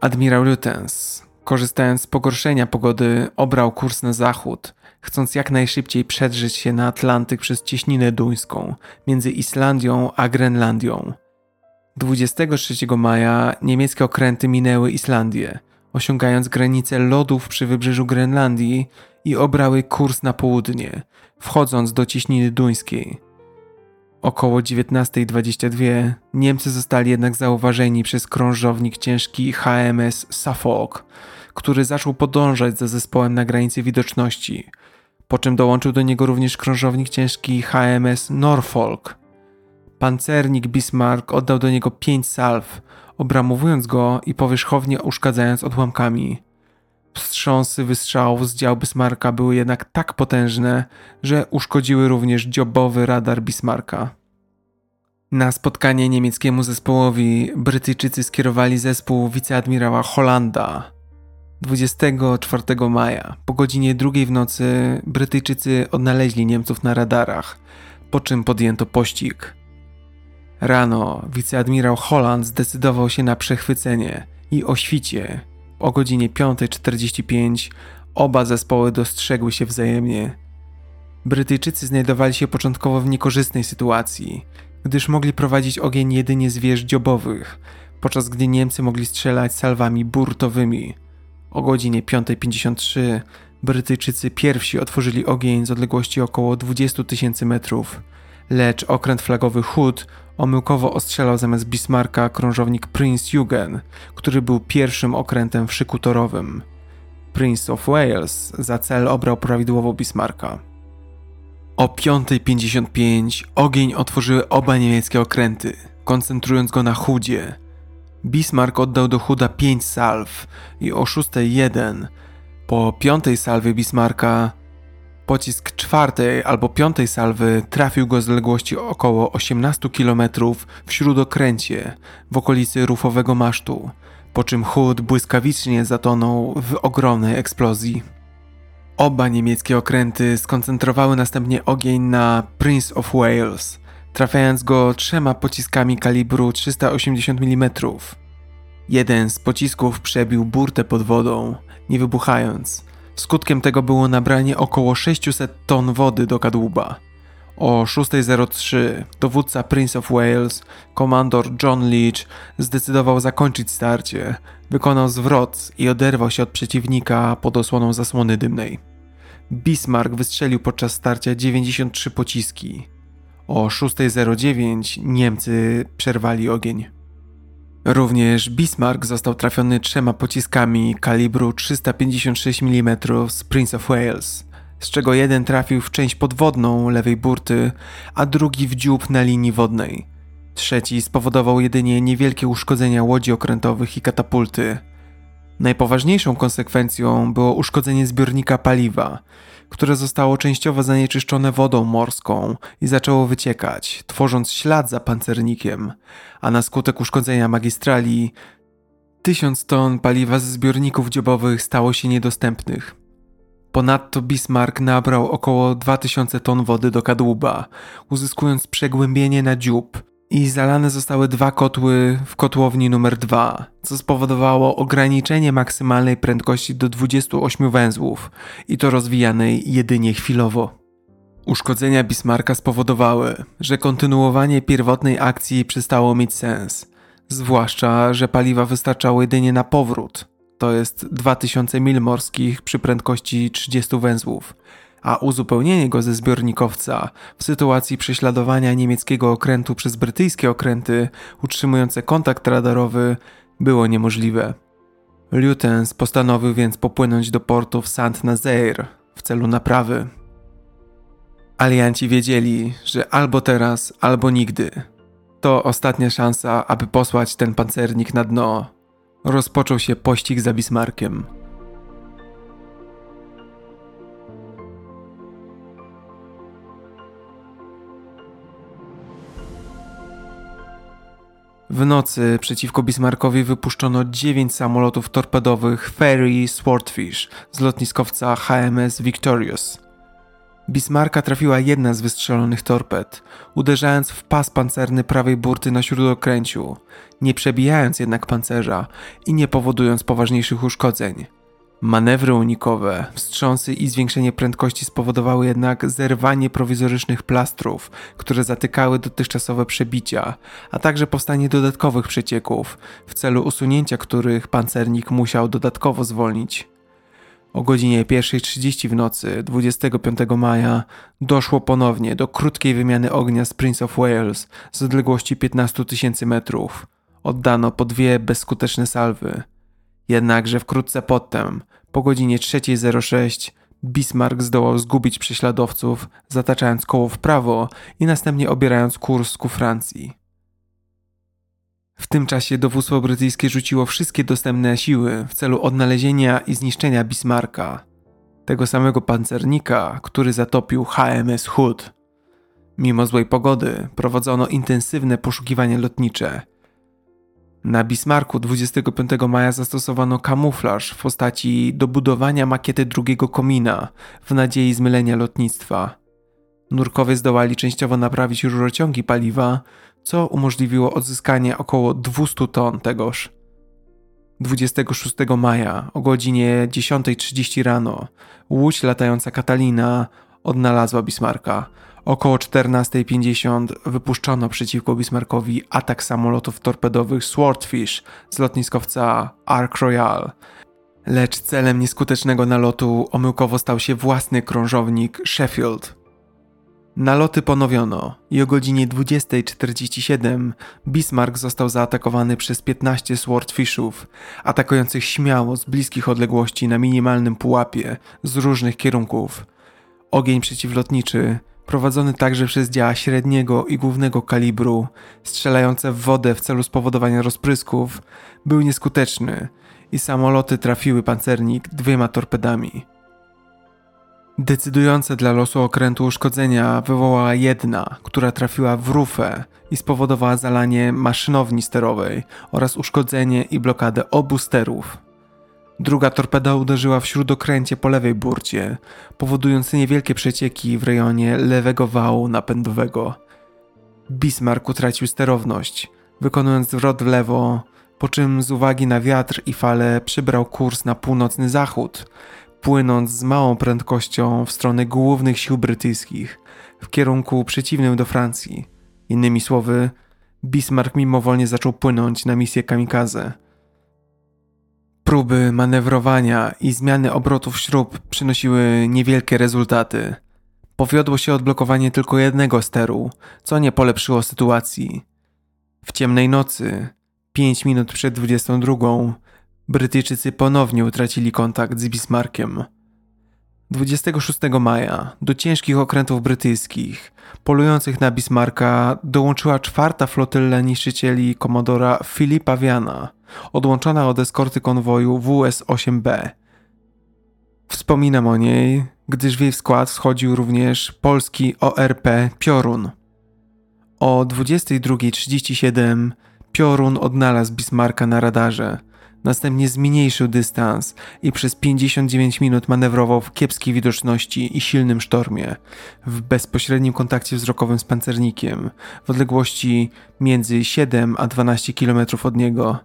Admirał Lütens, korzystając z pogorszenia pogody, obrał kurs na zachód, chcąc jak najszybciej przedrzeć się na Atlantyk przez cieśninę duńską między Islandią a Grenlandią. 23 maja niemieckie okręty minęły Islandię, osiągając granice lodów przy wybrzeżu Grenlandii i obrały kurs na południe, wchodząc do ciśniny duńskiej. Około 19:22 Niemcy zostali jednak zauważeni przez krążownik ciężki HMS Suffolk, który zaczął podążać za zespołem na granicy widoczności, po czym dołączył do niego również krążownik ciężki HMS Norfolk. Pancernik Bismarck oddał do niego 5 salw, obramowując go i powierzchownie uszkadzając odłamkami. Wstrząsy wystrzałów z dział Bismarcka były jednak tak potężne, że uszkodziły również dziobowy radar Bismarcka. Na spotkanie niemieckiemu zespołowi Brytyjczycy skierowali zespół wiceadmirała Hollanda. 24 maja, po godzinie 2 w nocy, Brytyjczycy odnaleźli Niemców na radarach, po czym podjęto pościg. Rano wiceadmirał Holland zdecydował się na przechwycenie i o świcie, o godzinie 5:45, oba zespoły dostrzegły się wzajemnie. Brytyjczycy znajdowali się początkowo w niekorzystnej sytuacji, gdyż mogli prowadzić ogień jedynie z wież dziobowych, podczas gdy Niemcy mogli strzelać salwami burtowymi. O godzinie 5:53 Brytyjczycy pierwsi otworzyli ogień z odległości około 20 000 metrów, lecz okręt flagowy Hood omyłkowo ostrzelał zamiast Bismarcka krążownik Prinz Eugen, który był pierwszym okrętem w szyku torowym. Prince of Wales za cel obrał prawidłowo Bismarcka. O 5:55 ogień otworzyły oba niemieckie okręty, koncentrując go na Hoodzie. Bismarck oddał do Hooda 5 salw i o 6:01, po 5. salwie Bismarcka, pocisk 4. albo 5. salwy trafił go z odległości około 18 km w śródokręcie w okolicy rufowego masztu, po czym Hood błyskawicznie zatonął w ogromnej eksplozji. Oba niemieckie okręty skoncentrowały następnie ogień na Prince of Wales, trafiając go 3 pociskami kalibru 380 mm. Jeden z pocisków przebił burtę pod wodą, nie wybuchając. Skutkiem tego było nabranie około 600 ton wody do kadłuba. O 6:03 dowódca Prince of Wales, komandor John Leach, zdecydował zakończyć starcie, wykonał zwrot i oderwał się od przeciwnika pod osłoną zasłony dymnej. Bismarck wystrzelił podczas starcia 93 pociski. O 6:09 Niemcy przerwali ogień. Również Bismarck został trafiony 3 pociskami kalibru 356 mm z Prince of Wales, z czego jeden trafił w część podwodną lewej burty, a drugi w dziób na linii wodnej. Trzeci spowodował jedynie niewielkie uszkodzenia łodzi okrętowych i katapulty. Najpoważniejszą konsekwencją było uszkodzenie zbiornika paliwa, które zostało częściowo zanieczyszczone wodą morską i zaczęło wyciekać, tworząc ślad za pancernikiem, a na skutek uszkodzenia magistrali 1000 ton paliwa ze zbiorników dziobowych stało się niedostępnych. Ponadto Bismarck nabrał około 2000 ton wody do kadłuba, uzyskując przegłębienie na dziób, i zalane zostały 2 kotły w kotłowni numer 2, co spowodowało ograniczenie maksymalnej prędkości do 28 węzłów i to rozwijanej jedynie chwilowo. Uszkodzenia Bismarcka spowodowały, że kontynuowanie pierwotnej akcji przestało mieć sens, zwłaszcza, że paliwa wystarczało jedynie na powrót, to jest 2000 mil morskich przy prędkości 30 węzłów, a uzupełnienie go ze zbiornikowca w sytuacji prześladowania niemieckiego okrętu przez brytyjskie okręty utrzymujące kontakt radarowy było niemożliwe. Lutens postanowił więc popłynąć do portu w Saint-Nazaire w celu naprawy. Alianci wiedzieli, że albo teraz, albo nigdy. To ostatnia szansa, aby posłać ten pancernik na dno. Rozpoczął się pościg za Bismarckiem. W nocy przeciwko Bismarckowi wypuszczono 9 samolotów torpedowych Fairey Swordfish z lotniskowca HMS Victorious. Bismarcka trafiła jedna z wystrzelonych torped, uderzając w pas pancerny prawej burty na śródokręciu, nie przebijając jednak pancerza i nie powodując poważniejszych uszkodzeń. Manewry unikowe, wstrząsy i zwiększenie prędkości spowodowały jednak zerwanie prowizorycznych plastrów, które zatykały dotychczasowe przebicia, a także powstanie dodatkowych przecieków, w celu usunięcia których pancernik musiał dodatkowo zwolnić. O godzinie 1:30 w nocy 25 maja doszło ponownie do krótkiej wymiany ognia z Prince of Wales z odległości 15 000 metrów. Oddano po dwie bezskuteczne salwy. Jednakże wkrótce potem, po godzinie 3:06, Bismarck zdołał zgubić prześladowców, zataczając koło w prawo i następnie obierając kurs ku Francji. W tym czasie dowództwo brytyjskie rzuciło wszystkie dostępne siły w celu odnalezienia i zniszczenia Bismarcka, tego samego pancernika, który zatopił HMS Hood. Mimo złej pogody prowadzono intensywne poszukiwania lotnicze. Na Bismarcku 25 maja zastosowano kamuflaż w postaci dobudowania makiety drugiego komina w nadziei zmylenia lotnictwa. Nurkowie zdołali częściowo naprawić rurociągi paliwa, co umożliwiło odzyskanie około 200 ton tegoż. 26 maja o godzinie 10:30 rano łódź latająca Katalina odnalazła Bismarcka. Około 14:50 wypuszczono przeciwko Bismarckowi atak samolotów torpedowych Swordfish z lotniskowca Ark Royal, lecz celem nieskutecznego nalotu omyłkowo stał się własny krążownik Sheffield. Naloty ponowiono i o godzinie 20:47 Bismarck został zaatakowany przez 15 Swordfishów, atakujących śmiało z bliskich odległości na minimalnym pułapie z różnych kierunków. Ogień przeciwlotniczy, prowadzony także przez działa średniego i głównego kalibru, strzelające w wodę w celu spowodowania rozprysków, był nieskuteczny i samoloty trafiły pancernik 2 torpedami. Decydujące dla losu okrętu uszkodzenia wywołała jedna, która trafiła w rufę i spowodowała zalanie maszynowni sterowej oraz uszkodzenie i blokadę obu sterów. Druga torpeda uderzyła w śródokręcie po lewej burcie, powodując niewielkie przecieki w rejonie lewego wału napędowego. Bismarck utracił sterowność, wykonując zwrot w lewo, po czym z uwagi na wiatr i fale przybrał kurs na północny zachód, płynąc z małą prędkością w stronę głównych sił brytyjskich, w kierunku przeciwnym do Francji. Innymi słowy, Bismarck mimowolnie zaczął płynąć na misję kamikaze. Próby manewrowania i zmiany obrotów śrub przynosiły niewielkie rezultaty. Powiodło się odblokowanie tylko jednego steru, co nie polepszyło sytuacji. W ciemnej nocy, 5 minut przed 22:00, Brytyjczycy ponownie utracili kontakt z Bismarckiem. 26 maja do ciężkich okrętów brytyjskich polujących na Bismarcka dołączyła 4. flotylla niszczycieli komodora Philipa Wiana, odłączona od eskorty konwoju WS-8B. Wspominam o niej, gdyż w jej skład wchodził również polski ORP Piorun. O 22:37 Piorun odnalazł Bismarcka na radarze. Następnie zmniejszył dystans i przez 59 minut manewrował w kiepskiej widoczności i silnym sztormie, w bezpośrednim kontakcie wzrokowym z pancernikiem, w odległości między 7 a 12 km od niego.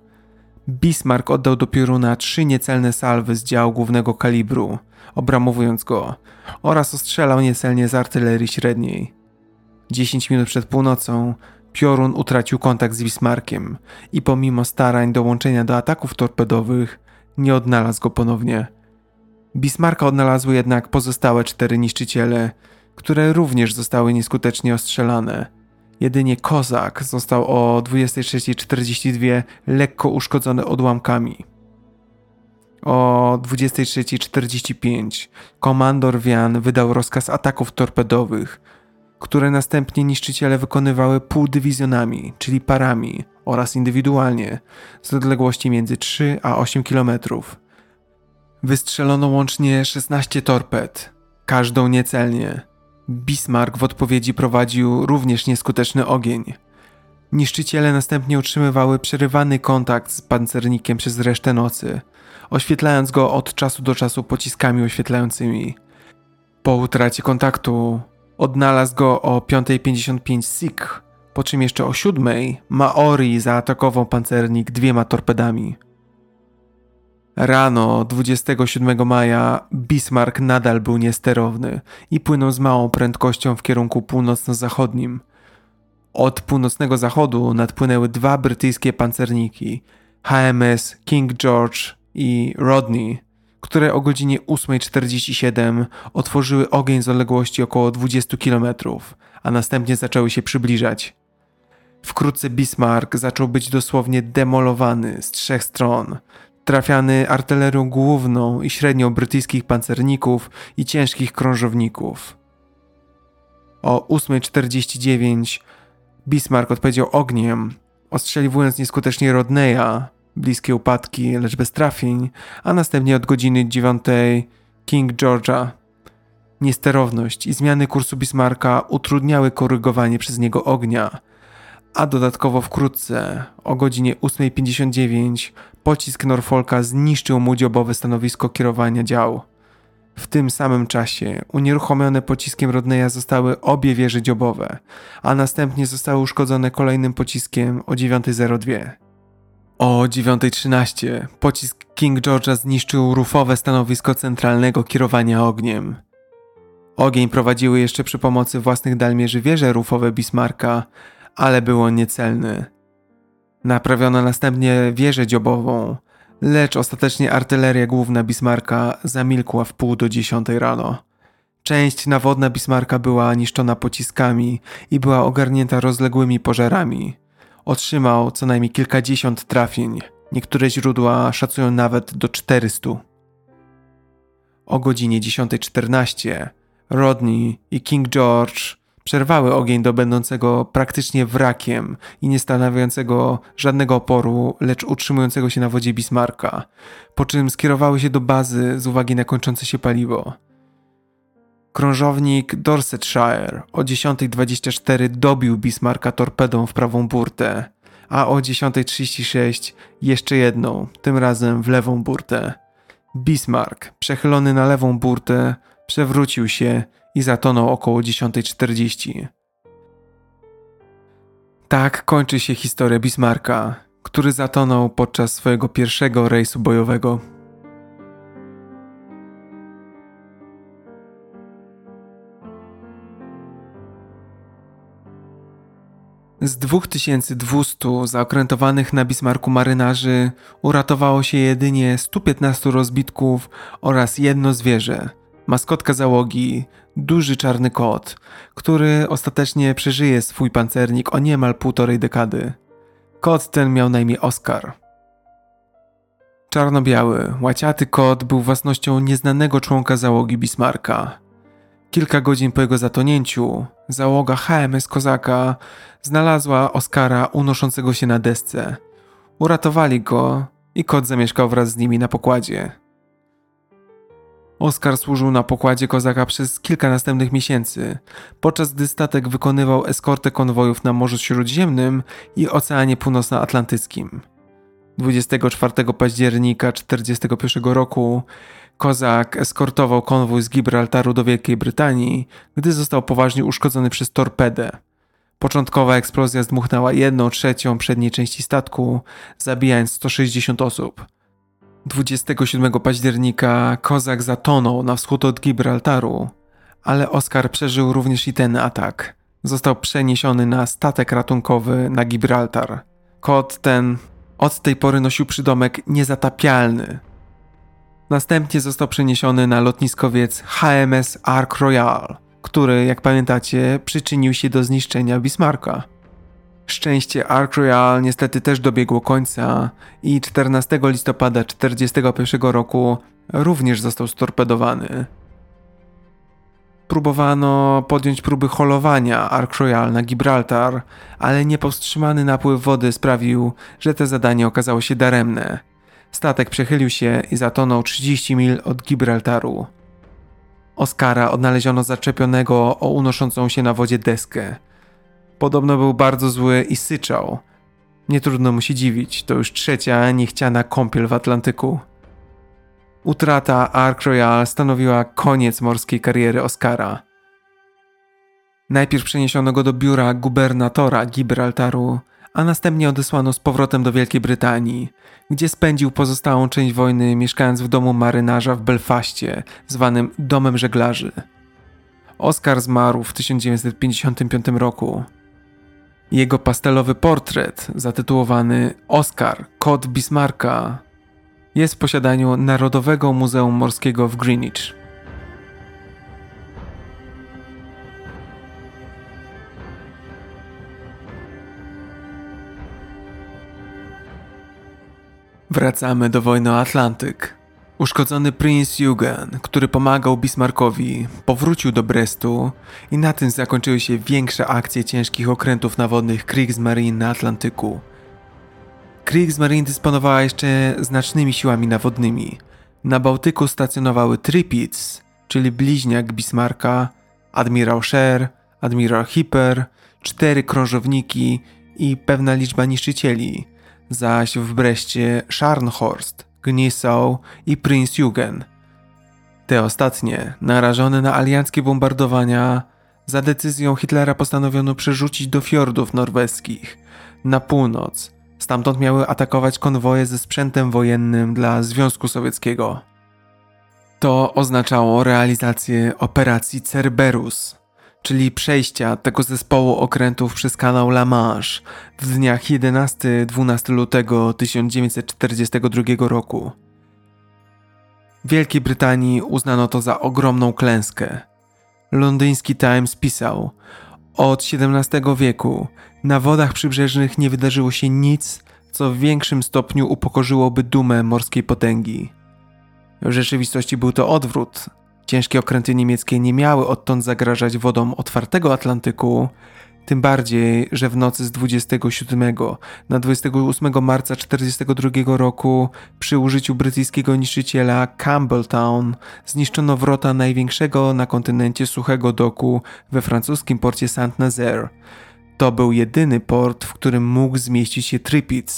Bismarck oddał do pioruna 3 niecelne salwy z dział głównego kalibru, obramowując go, oraz ostrzelał niecelnie z artylerii średniej. 10 minut przed północą piorun utracił kontakt z Bismarckiem i pomimo starań dołączenia do ataków torpedowych nie odnalazł go ponownie. Bismarcka odnalazły jednak pozostałe 4 niszczyciele, które również zostały nieskutecznie ostrzelane. Jedynie Kozak został o 23:42 lekko uszkodzony odłamkami. O 23:45 komandor Wian wydał rozkaz ataków torpedowych, które następnie niszczyciele wykonywały półdywizjonami, czyli parami oraz indywidualnie, z odległości między 3 a 8 km. Wystrzelono łącznie 16 torped, każdą niecelnie. Bismarck w odpowiedzi prowadził również nieskuteczny ogień. Niszczyciele następnie utrzymywały przerywany kontakt z pancernikiem przez resztę nocy, oświetlając go od czasu do czasu pociskami oświetlającymi. Po utracie kontaktu odnalazł go o 5:55 Sik, po czym jeszcze o 7:00 Maori zaatakował pancernik 2 torpedami. Rano 27 maja Bismarck nadal był niesterowny i płynął z małą prędkością w kierunku północno-zachodnim. Od północnego zachodu nadpłynęły dwa brytyjskie pancerniki HMS King George i Rodney, które o godzinie 8:47 otworzyły ogień z odległości około 20 km, a następnie zaczęły się przybliżać. Wkrótce Bismarck zaczął być dosłownie demolowany z trzech stron, trafiany artylerią główną i średnią brytyjskich pancerników i ciężkich krążowników. O 8:49 Bismarck odpowiedział ogniem, ostrzeliwując nieskutecznie Rodneya, bliskie upadki, lecz bez trafień, a następnie od godziny 9:00 King George'a. Niesterowność i zmiany kursu Bismarcka utrudniały korygowanie przez niego ognia, a dodatkowo wkrótce, o godzinie 8:59, pocisk Norfolka zniszczył mu dziobowe stanowisko kierowania dział. W tym samym czasie unieruchomione pociskiem Rodneya zostały obie wieże dziobowe, a następnie zostały uszkodzone kolejnym pociskiem o 9:02. O 9:13 pocisk King George'a zniszczył rufowe stanowisko centralnego kierowania ogniem. Ogień prowadziły jeszcze przy pomocy własnych dalmierzy wieże rufowe Bismarcka, ale był on niecelny. Naprawiono następnie wieżę dziobową, lecz ostatecznie artyleria główna Bismarcka zamilkła w 9:30 rano. Część nawodna Bismarcka była niszczona pociskami i była ogarnięta rozległymi pożarami. Otrzymał co najmniej kilkadziesiąt trafień, niektóre źródła szacują nawet do 400. O godzinie 10:14 Rodney i King George przerwały ogień do będącego praktycznie wrakiem i nie stanowiącego żadnego oporu, lecz utrzymującego się na wodzie Bismarcka, po czym skierowały się do bazy z uwagi na kończące się paliwo. Krążownik Dorsetshire o 10:24 dobił Bismarcka torpedą w prawą burtę, a o 10:36 jeszcze jedną, tym razem w lewą burtę. Bismarck, przechylony na lewą burtę, przewrócił się i zatonął około 10:40. Tak kończy się historia Bismarcka, który zatonął podczas swojego pierwszego rejsu bojowego. Z 2200 zaokrętowanych na Bismarcku marynarzy uratowało się jedynie 115 rozbitków oraz jedno zwierzę, maskotka załogi, duży czarny kot, który ostatecznie przeżyje swój pancernik o niemal 1,5 dekady. Kot ten miał na imię Oskar. Czarno-biały, łaciaty kot był własnością nieznanego członka załogi Bismarcka. Kilka godzin po jego zatonięciu załoga HMS Kozaka znalazła Oskara unoszącego się na desce. Uratowali go i kot zamieszkał wraz z nimi na pokładzie. Oskar służył na pokładzie Kozaka przez kilka następnych miesięcy, podczas gdy statek wykonywał eskortę konwojów na Morzu Śródziemnym i Oceanie Północnoatlantyckim. 24 października 1941 roku Kozak eskortował konwój z Gibraltaru do Wielkiej Brytanii, gdy został poważnie uszkodzony przez torpedę. Początkowa eksplozja zdmuchnęła 1/3 przedniej części statku, zabijając 160 osób. 27 października Kozak zatonął na wschód od Gibraltaru, ale Oskar przeżył również i ten atak. Został przeniesiony na statek ratunkowy na Gibraltar. Kot ten od tej pory nosił przydomek niezatapialny. Następnie został przeniesiony na lotniskowiec HMS Ark Royal, który, jak pamiętacie, przyczynił się do zniszczenia Bismarcka. Szczęście Ark Royal niestety też dobiegło końca i 14 listopada 1941 roku również został storpedowany. Próbowano podjąć próby holowania Ark Royal na Gibraltar, ale niepowstrzymany napływ wody sprawił, że to zadanie okazało się daremne. Statek przechylił się i zatonął 30 mil od Gibraltaru. Oskara odnaleziono zaczepionego o unoszącą się na wodzie deskę. Podobno był bardzo zły i syczał. Nie trudno mu się dziwić, to już trzecia niechciana kąpiel w Atlantyku. Utrata Ark Royal stanowiła koniec morskiej kariery Oskara. Najpierw przeniesiono go do biura gubernatora Gibraltaru, a następnie odesłano z powrotem do Wielkiej Brytanii, gdzie spędził pozostałą część wojny mieszkając w domu marynarza w Belfaście, zwanym Domem Żeglarzy. Oskar zmarł w 1955 roku. Jego pastelowy portret, zatytułowany Oskar, kot Bismarcka, jest w posiadaniu Narodowego Muzeum Morskiego w Greenwich. Wracamy do wojny o Atlantyk. Uszkodzony Prinz Eugen, który pomagał Bismarckowi, powrócił do Brestu i na tym zakończyły się większe akcje ciężkich okrętów nawodnych Kriegsmarine na Atlantyku. Kriegsmarine dysponowała jeszcze znacznymi siłami nawodnymi. Na Bałtyku stacjonowały Tirpitz, czyli bliźniak Bismarcka, admirał Scheer, admirał Hipper, 4 krążowniki i pewna liczba niszczycieli, zaś w Breście Scharnhorst, Gneisenau i Prinz Eugen. Te ostatnie, narażone na alianckie bombardowania, za decyzją Hitlera postanowiono przerzucić do fiordów norweskich, na północ. Stamtąd miały atakować konwoje ze sprzętem wojennym dla Związku Sowieckiego. To oznaczało realizację operacji Cerberus, czyli przejścia tego zespołu okrętów przez kanał La Manche w dniach 11-12 lutego 1942 roku. W Wielkiej Brytanii uznano to za ogromną klęskę. Londyński Times pisał: od XVII wieku na wodach przybrzeżnych nie wydarzyło się nic, co w większym stopniu upokorzyłoby dumę morskiej potęgi. W rzeczywistości był to odwrót. Ciężkie okręty niemieckie nie miały odtąd zagrażać wodom otwartego Atlantyku, tym bardziej, że w nocy z 27 na 28 marca 1942 roku przy użyciu brytyjskiego niszczyciela Campbelltown zniszczono wrota największego na kontynencie suchego doku we francuskim porcie Saint-Nazaire. To był jedyny port, w którym mógł zmieścić się Tirpitz.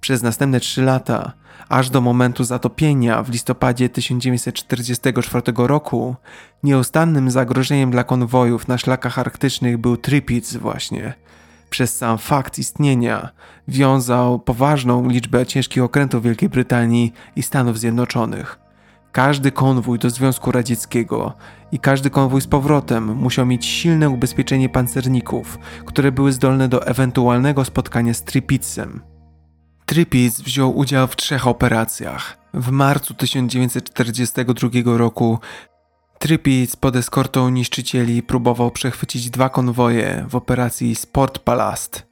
Przez następne 3 lata, aż do momentu zatopienia w listopadzie 1944 roku, nieustannym zagrożeniem dla konwojów na szlakach arktycznych był Tirpitz właśnie. Przez sam fakt istnienia wiązał poważną liczbę ciężkich okrętów Wielkiej Brytanii i Stanów Zjednoczonych. Każdy konwój do Związku Radzieckiego i każdy konwój z powrotem musiał mieć silne ubezpieczenie pancerników, które były zdolne do ewentualnego spotkania z Tirpitzem. Tirpitz wziął udział w 3 operacjach. W marcu 1942 roku Tirpitz pod eskortą niszczycieli próbował przechwycić 2 konwoje w operacji Sportpalast.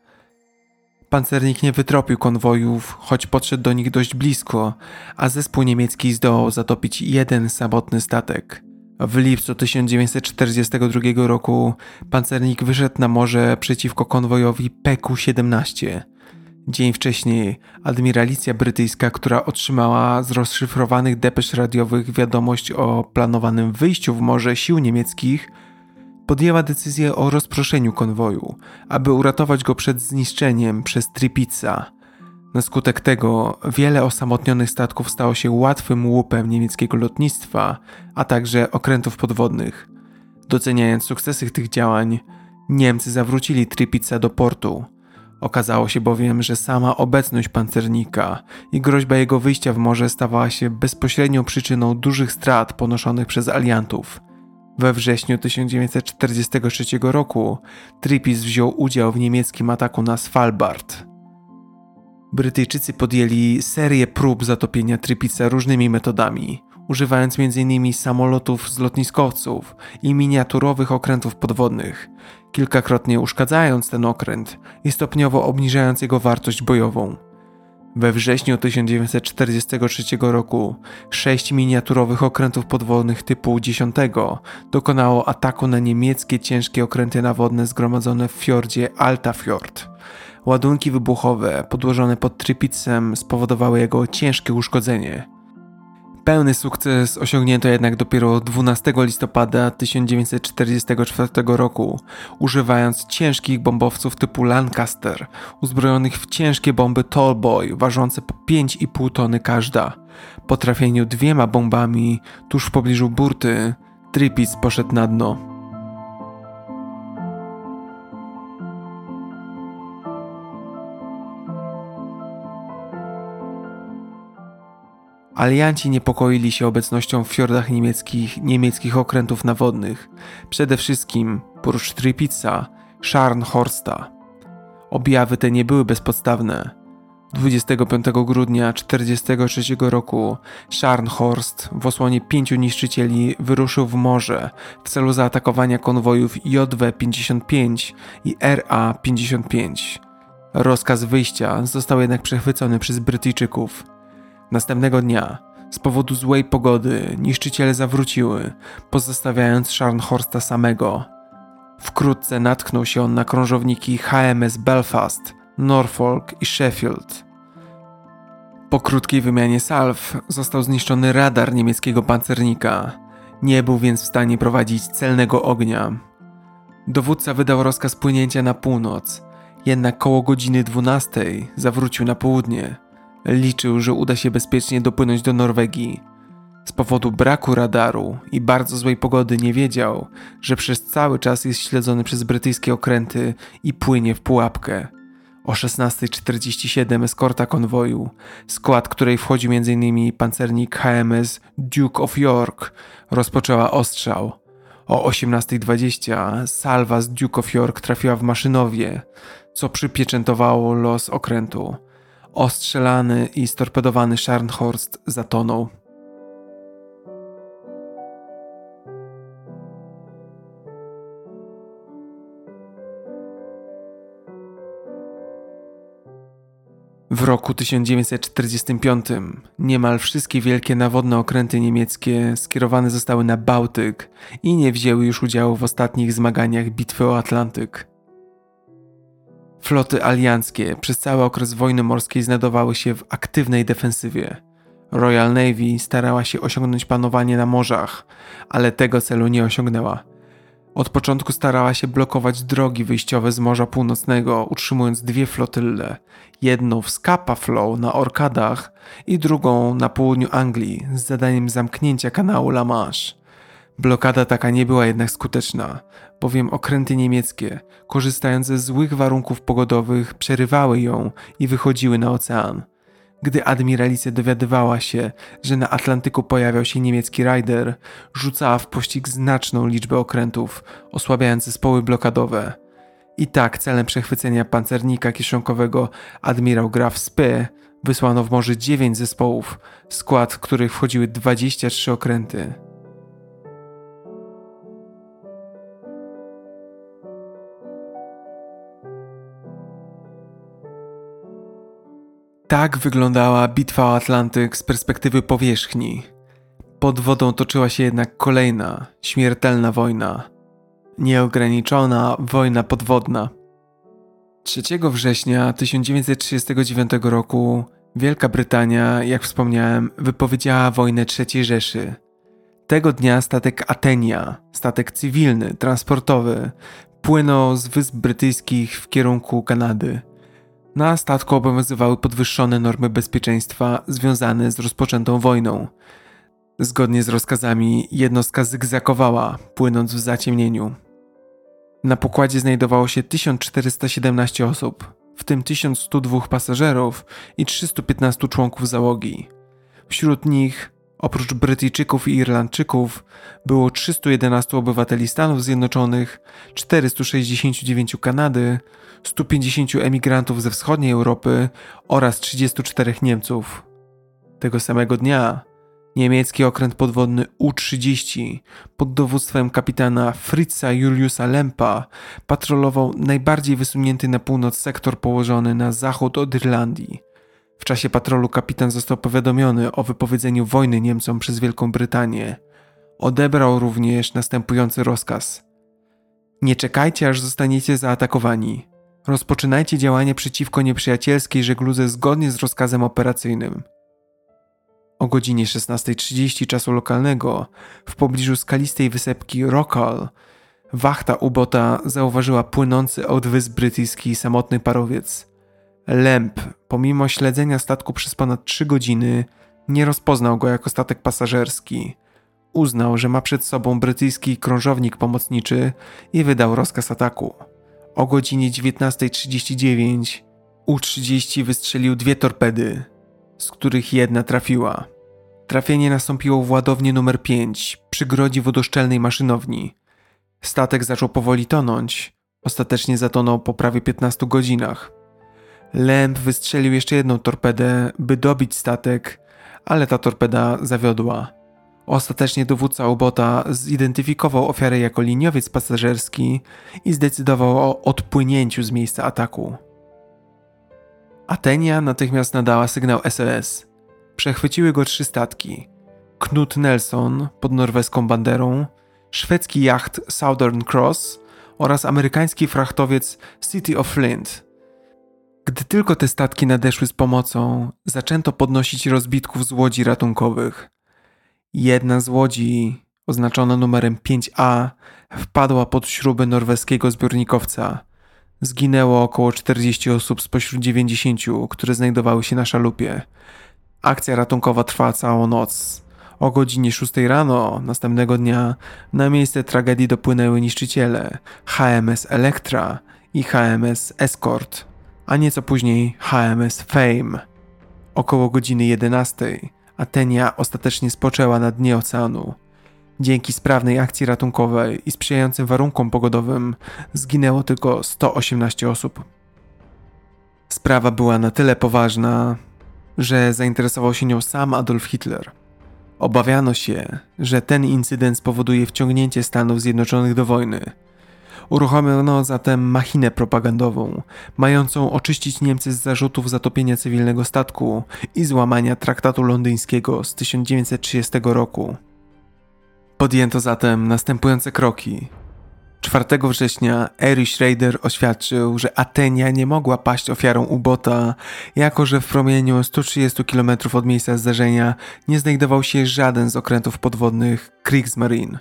Pancernik nie wytropił konwojów, choć podszedł do nich dość blisko, a zespół niemiecki zdołał zatopić 1 samotny statek. W lipcu 1942 roku pancernik wyszedł na morze przeciwko konwojowi PQ-17. Dzień wcześniej admiralicja brytyjska, która otrzymała z rozszyfrowanych depesz radiowych wiadomość o planowanym wyjściu w morze sił niemieckich, podjęła decyzję o rozproszeniu konwoju, aby uratować go przed zniszczeniem przez Tirpitza. Na skutek tego wiele osamotnionych statków stało się łatwym łupem niemieckiego lotnictwa, a także okrętów podwodnych. Doceniając sukcesy tych działań, Niemcy zawrócili Tirpitza do portu. Okazało się bowiem, że sama obecność pancernika i groźba jego wyjścia w morze stawała się bezpośrednią przyczyną dużych strat ponoszonych przez aliantów. We wrześniu 1943 roku Tirpitz wziął udział w niemieckim ataku na Svalbard. Brytyjczycy podjęli serię prób zatopienia Tirpitza różnymi metodami, używając m.in. samolotów z lotniskowców i miniaturowych okrętów podwodnych, kilkakrotnie uszkadzając ten okręt i stopniowo obniżając jego wartość bojową. We wrześniu 1943 roku 6 miniaturowych okrętów podwodnych typu 10 dokonało ataku na niemieckie ciężkie okręty nawodne zgromadzone w fiordzie Altafjord. Ładunki wybuchowe podłożone pod Tirpitzem spowodowały jego ciężkie uszkodzenie. Pełny sukces osiągnięto jednak dopiero 12 listopada 1944 roku, używając ciężkich bombowców typu Lancaster, uzbrojonych w ciężkie bomby Tallboy ważące po 5,5 tony każda. Po trafieniu 2 bombami tuż w pobliżu burty, Tirpitz poszedł na dno. Alianci niepokoili się obecnością w fiordach niemieckich okrętów nawodnych, przede wszystkim prócz Tirpitza, Scharnhorsta. Objawy te nie były bezpodstawne. 25 grudnia 1943 roku Scharnhorst w osłonie 5 niszczycieli wyruszył w morze w celu zaatakowania konwojów JW-55 i RA-55. Rozkaz wyjścia został jednak przechwycony przez Brytyjczyków. Następnego dnia, z powodu złej pogody, niszczyciele zawróciły, pozostawiając Scharnhorsta samego. Wkrótce natknął się on na krążowniki HMS Belfast, Norfolk i Sheffield. Po krótkiej wymianie salw został zniszczony radar niemieckiego pancernika. Nie był więc w stanie prowadzić celnego ognia. Dowódca wydał rozkaz płynięcia na północ, jednak koło godziny 12 zawrócił na południe. Liczył, że uda się bezpiecznie dopłynąć do Norwegii. Z powodu braku radaru i bardzo złej pogody nie wiedział, że przez cały czas jest śledzony przez brytyjskie okręty i płynie w pułapkę. O 16:47 eskorta konwoju, w skład której wchodzi m.in. pancernik HMS Duke of York, rozpoczęła ostrzał. O 18:20 salwa z Duke of York trafiła w maszynowie, co przypieczętowało los okrętu. Ostrzelany i storpedowany Scharnhorst zatonął. W roku 1945 niemal wszystkie wielkie nawodne okręty niemieckie skierowane zostały na Bałtyk i nie wzięły już udziału w ostatnich zmaganiach Bitwy o Atlantyk. Floty alianckie przez cały okres wojny morskiej znajdowały się w aktywnej defensywie. Royal Navy starała się osiągnąć panowanie na morzach, ale tego celu nie osiągnęła. Od początku starała się blokować drogi wyjściowe z Morza Północnego, utrzymując dwie flotylle, jedną w Scapa Flow na Orkadach i drugą na południu Anglii z zadaniem zamknięcia kanału La Manche. Blokada taka nie była jednak skuteczna, bowiem okręty niemieckie, korzystając ze złych warunków pogodowych, przerywały ją i wychodziły na ocean. Gdy admiralicja dowiadywała się, że na Atlantyku pojawiał się niemiecki rajder, rzucała w pościg znaczną liczbę okrętów, osłabiając zespoły blokadowe. I tak celem przechwycenia pancernika kieszonkowego admirał Graf Spee wysłano w morze 9 zespołów, w skład których wchodziły 23 okręty. Tak wyglądała bitwa o Atlantyk z perspektywy powierzchni. Pod wodą toczyła się jednak kolejna, śmiertelna wojna. Nieograniczona wojna podwodna. 3 września 1939 roku Wielka Brytania, jak wspomniałem, wypowiedziała wojnę III Rzeszy. Tego dnia statek Atenia, statek cywilny, transportowy, płynął z Wysp Brytyjskich w kierunku Kanady. Na statku obowiązywały podwyższone normy bezpieczeństwa związane z rozpoczętą wojną. Zgodnie z rozkazami jednostka zygzakowała, płynąc w zaciemnieniu. Na pokładzie znajdowało się 1417 osób, w tym 1102 pasażerów i 315 członków załogi. Wśród nich, oprócz Brytyjczyków i Irlandczyków, było 311 obywateli Stanów Zjednoczonych, 469 Kanady, 150 emigrantów ze wschodniej Europy oraz 34 Niemców. Tego samego dnia niemiecki okręt podwodny U-30 pod dowództwem kapitana Fritza Juliusa Lempa patrolował najbardziej wysunięty na północ sektor położony na zachód od Irlandii. W czasie patrolu kapitan został powiadomiony o wypowiedzeniu wojny Niemcom przez Wielką Brytanię. Odebrał również następujący rozkaz. Nie czekajcie, aż zostaniecie zaatakowani. Rozpoczynajcie działanie przeciwko nieprzyjacielskiej żegludze zgodnie z rozkazem operacyjnym. O godzinie 16:30 czasu lokalnego w pobliżu skalistej wysepki Rockall wachta ubota zauważyła płynący od Wysp Brytyjskich samotny parowiec. Lemp, pomimo śledzenia statku przez ponad 3 godziny, nie rozpoznał go jako statek pasażerski. Uznał, że ma przed sobą brytyjski krążownik pomocniczy i wydał rozkaz ataku. O godzinie 19:39 U-30 wystrzelił 2 torpedy, z których jedna trafiła. Trafienie nastąpiło w ładownię numer 5 przy grodzi wodoszczelnej maszynowni. Statek zaczął powoli tonąć. Ostatecznie zatonął po prawie 15 godzinach. Lemp wystrzelił jeszcze jedną torpedę, by dobić statek, ale ta torpeda zawiodła. Ostatecznie dowódca ubota zidentyfikował ofiarę jako liniowiec pasażerski i zdecydował o odpłynięciu z miejsca ataku. Atenia natychmiast nadała sygnał SOS. Przechwyciły go 3 statki. Knut Nelson pod norweską banderą, szwedzki jacht Southern Cross oraz amerykański frachtowiec City of Flint. Gdy tylko te statki nadeszły z pomocą, zaczęto podnosić rozbitków z łodzi ratunkowych. Jedna z łodzi, oznaczona numerem 5A, wpadła pod śrubę norweskiego zbiornikowca. Zginęło około 40 osób spośród 90, które znajdowały się na szalupie. Akcja ratunkowa trwała całą noc. O godzinie 6 rano następnego dnia na miejsce tragedii dopłynęły niszczyciele HMS Elektra i HMS Escort, a nieco później HMS Fame. Około godziny 11 Atenia ostatecznie spoczęła na dnie oceanu. Dzięki sprawnej akcji ratunkowej i sprzyjającym warunkom pogodowym zginęło tylko 118 osób. Sprawa była na tyle poważna, że zainteresował się nią sam Adolf Hitler. Obawiano się, że ten incydent spowoduje wciągnięcie Stanów Zjednoczonych do wojny. Uruchomiono zatem machinę propagandową, mającą oczyścić Niemcy z zarzutów zatopienia cywilnego statku i złamania traktatu londyńskiego z 1930 roku. Podjęto zatem następujące kroki. 4 września Erich Raeder oświadczył, że Atenia nie mogła paść ofiarą ubota, jako że w promieniu 130 km od miejsca zdarzenia nie znajdował się żaden z okrętów podwodnych Kriegsmarine.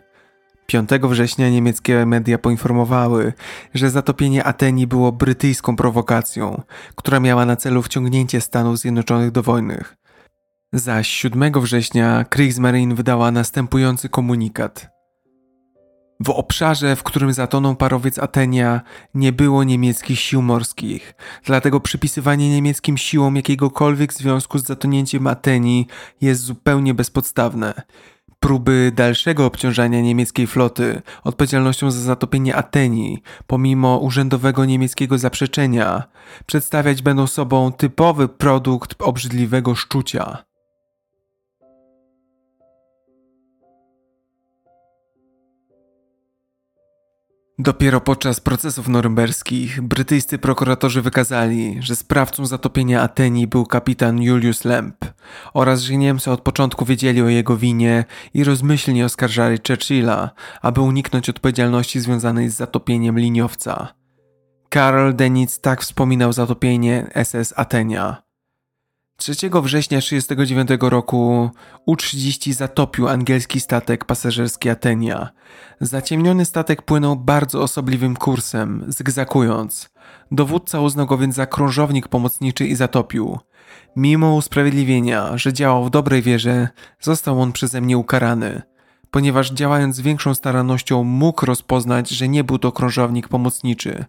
5 września niemieckie media poinformowały, że zatopienie Atenii było brytyjską prowokacją, która miała na celu wciągnięcie Stanów Zjednoczonych do wojny. Zaś 7 września Kriegsmarine wydała następujący komunikat. W obszarze, w którym zatonął parowiec Atenia, nie było niemieckich sił morskich, dlatego przypisywanie niemieckim siłom jakiegokolwiek związku z zatonięciem Atenii jest zupełnie bezpodstawne. Próby dalszego obciążania niemieckiej floty odpowiedzialnością za zatopienie Atenii, pomimo urzędowego niemieckiego zaprzeczenia, przedstawiać będą sobą typowy produkt obrzydliwego szczucia. Dopiero podczas procesów norymberskich brytyjscy prokuratorzy wykazali, że sprawcą zatopienia Atenii był kapitan Julius Lemp oraz że Niemcy od początku wiedzieli o jego winie i rozmyślnie oskarżali Churchilla, aby uniknąć odpowiedzialności związanej z zatopieniem liniowca. Karl Dönitz tak wspominał zatopienie SS Atenia. 3 września 1939 roku U-30 zatopił angielski statek pasażerski Atenia. Zaciemniony statek płynął bardzo osobliwym kursem, zygzakując. Dowódca uznał go więc za krążownik pomocniczy i zatopił. Mimo usprawiedliwienia, że działał w dobrej wierze, został on przeze mnie ukarany, ponieważ działając z większą starannością mógł rozpoznać, że nie był to krążownik pomocniczy.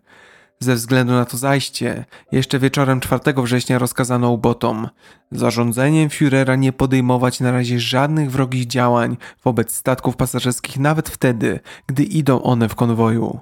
Ze względu na to zajście, jeszcze wieczorem 4 września rozkazano ubotom zarządzeniem Führera nie podejmować na razie żadnych wrogich działań wobec statków pasażerskich nawet wtedy, gdy idą one w konwoju.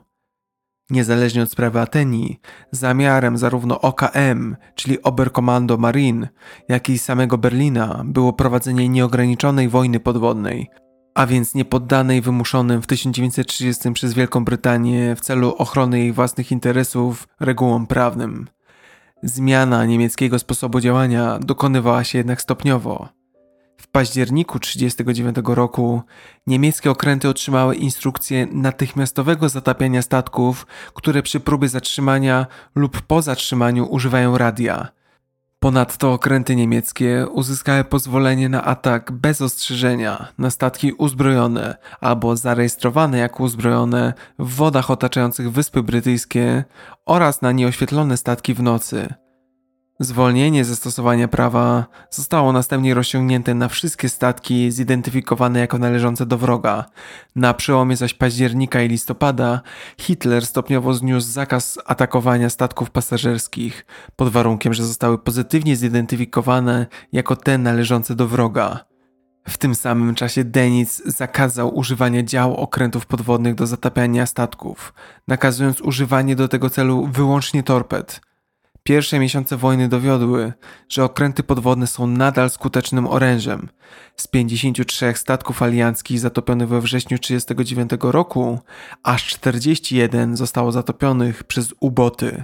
Niezależnie od sprawy Atenii, zamiarem zarówno OKM, czyli Oberkommando Marine, jak i samego Berlina było prowadzenie nieograniczonej wojny podwodnej, a więc niepoddanej wymuszonym w 1930 przez Wielką Brytanię w celu ochrony jej własnych interesów regułom prawnym. Zmiana niemieckiego sposobu działania dokonywała się jednak stopniowo. W październiku 1939 roku niemieckie okręty otrzymały instrukcję natychmiastowego zatapiania statków, które przy próbie zatrzymania lub po zatrzymaniu używają radia. Ponadto okręty niemieckie uzyskały pozwolenie na atak bez ostrzeżenia na statki uzbrojone albo zarejestrowane jako uzbrojone w wodach otaczających Wyspy Brytyjskie oraz na nieoświetlone statki w nocy. Zwolnienie ze stosowania prawa zostało następnie rozciągnięte na wszystkie statki zidentyfikowane jako należące do wroga. Na przełomie zaś października i listopada Hitler stopniowo zniósł zakaz atakowania statków pasażerskich, pod warunkiem, że zostały pozytywnie zidentyfikowane jako te należące do wroga. W tym samym czasie Dönitz zakazał używania dział okrętów podwodnych do zatapiania statków, nakazując używanie do tego celu wyłącznie torped. Pierwsze miesiące wojny dowiodły, że okręty podwodne są nadal skutecznym orężem. Z 53 statków alianckich zatopionych we wrześniu 1939 roku, aż 41 zostało zatopionych przez uboty.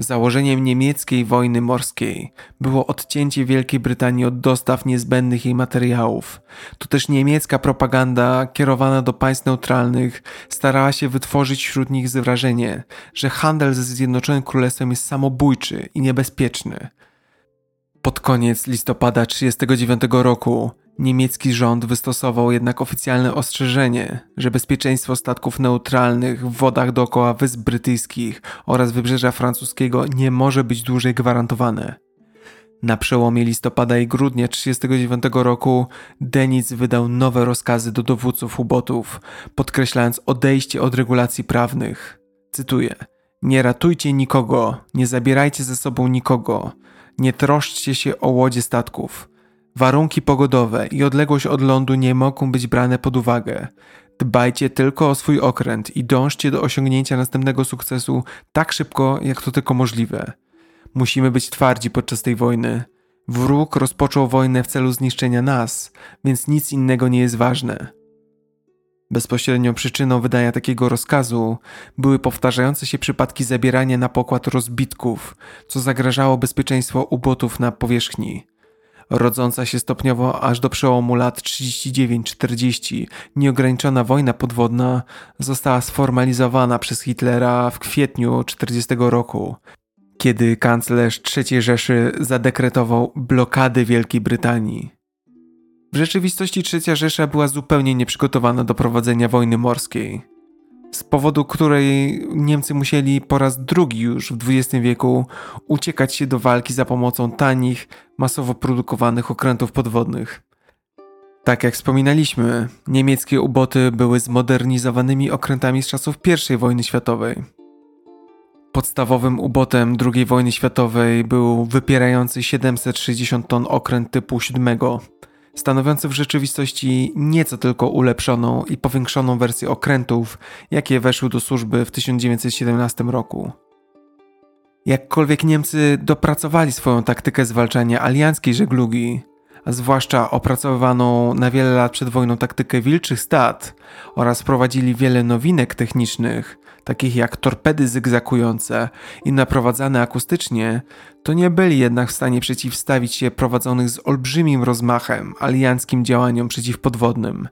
Założeniem niemieckiej wojny morskiej było odcięcie Wielkiej Brytanii od dostaw niezbędnych jej materiałów. To też niemiecka propaganda kierowana do państw neutralnych starała się wytworzyć wśród nich wrażenie, że handel ze Zjednoczonym Królestwem jest samobójczy i niebezpieczny. Pod koniec listopada 1939 roku niemiecki rząd wystosował jednak oficjalne ostrzeżenie, że bezpieczeństwo statków neutralnych w wodach dookoła Wysp Brytyjskich oraz wybrzeża francuskiego nie może być dłużej gwarantowane. Na przełomie listopada i grudnia 1939 roku Dönitz wydał nowe rozkazy do dowódców ubotów, podkreślając odejście od regulacji prawnych. Cytuję: nie ratujcie nikogo, nie zabierajcie ze sobą nikogo, nie troszczcie się o łodzie statków. Warunki pogodowe i odległość od lądu nie mogą być brane pod uwagę. Dbajcie tylko o swój okręt i dążcie do osiągnięcia następnego sukcesu tak szybko, jak to tylko możliwe. Musimy być twardzi podczas tej wojny. Wróg rozpoczął wojnę w celu zniszczenia nas, więc nic innego nie jest ważne. Bezpośrednią przyczyną wydania takiego rozkazu były powtarzające się przypadki zabierania na pokład rozbitków, co zagrażało bezpieczeństwu ubotów na powierzchni. Rodząca się stopniowo aż do przełomu lat 39-40 nieograniczona wojna podwodna została sformalizowana przez Hitlera w kwietniu 40 roku, kiedy kanclerz III Rzeszy zadekretował blokadę Wielkiej Brytanii. W rzeczywistości III Rzesza była zupełnie nieprzygotowana do prowadzenia wojny morskiej, z powodu której Niemcy musieli po raz drugi już w XX wieku uciekać się do walki za pomocą tanich, masowo produkowanych okrętów podwodnych. Tak jak wspominaliśmy, niemieckie uboty były zmodernizowanymi okrętami z czasów I wojny światowej. Podstawowym ubotem II wojny światowej był wypierający 760 ton okręt typu 7, stanowiący w rzeczywistości nieco tylko ulepszoną i powiększoną wersję okrętów, jakie weszły do służby w 1917 roku. Jakkolwiek Niemcy dopracowali swoją taktykę zwalczania alianckiej żeglugi, a zwłaszcza opracowywaną na wiele lat przed wojną taktykę wilczych stad oraz prowadzili wiele nowinek technicznych, takich jak torpedy zygzakujące i naprowadzane akustycznie, to nie byli jednak w stanie przeciwstawić się prowadzonych z olbrzymim rozmachem alianckim działaniom przeciwpodwodnym.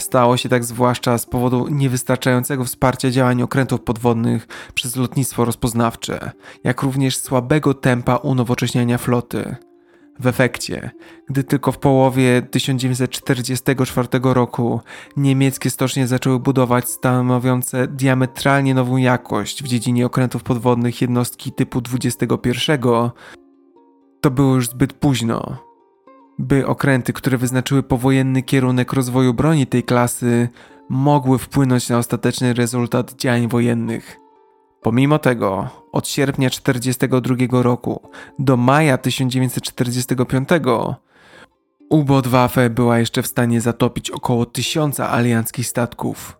Stało się tak zwłaszcza z powodu niewystarczającego wsparcia działań okrętów podwodnych przez lotnictwo rozpoznawcze, jak również słabego tempa unowocześniania floty. W efekcie, gdy tylko w połowie 1944 roku niemieckie stocznie zaczęły budować stanowiące diametralnie nową jakość w dziedzinie okrętów podwodnych jednostki typu 21, to było już zbyt późno, by okręty, które wyznaczyły powojenny kierunek rozwoju broni tej klasy, mogły wpłynąć na ostateczny rezultat działań wojennych. Pomimo tego, od sierpnia 1942 roku do maja 1945 Ubotwaffe była jeszcze w stanie zatopić około 1000 alianckich statków.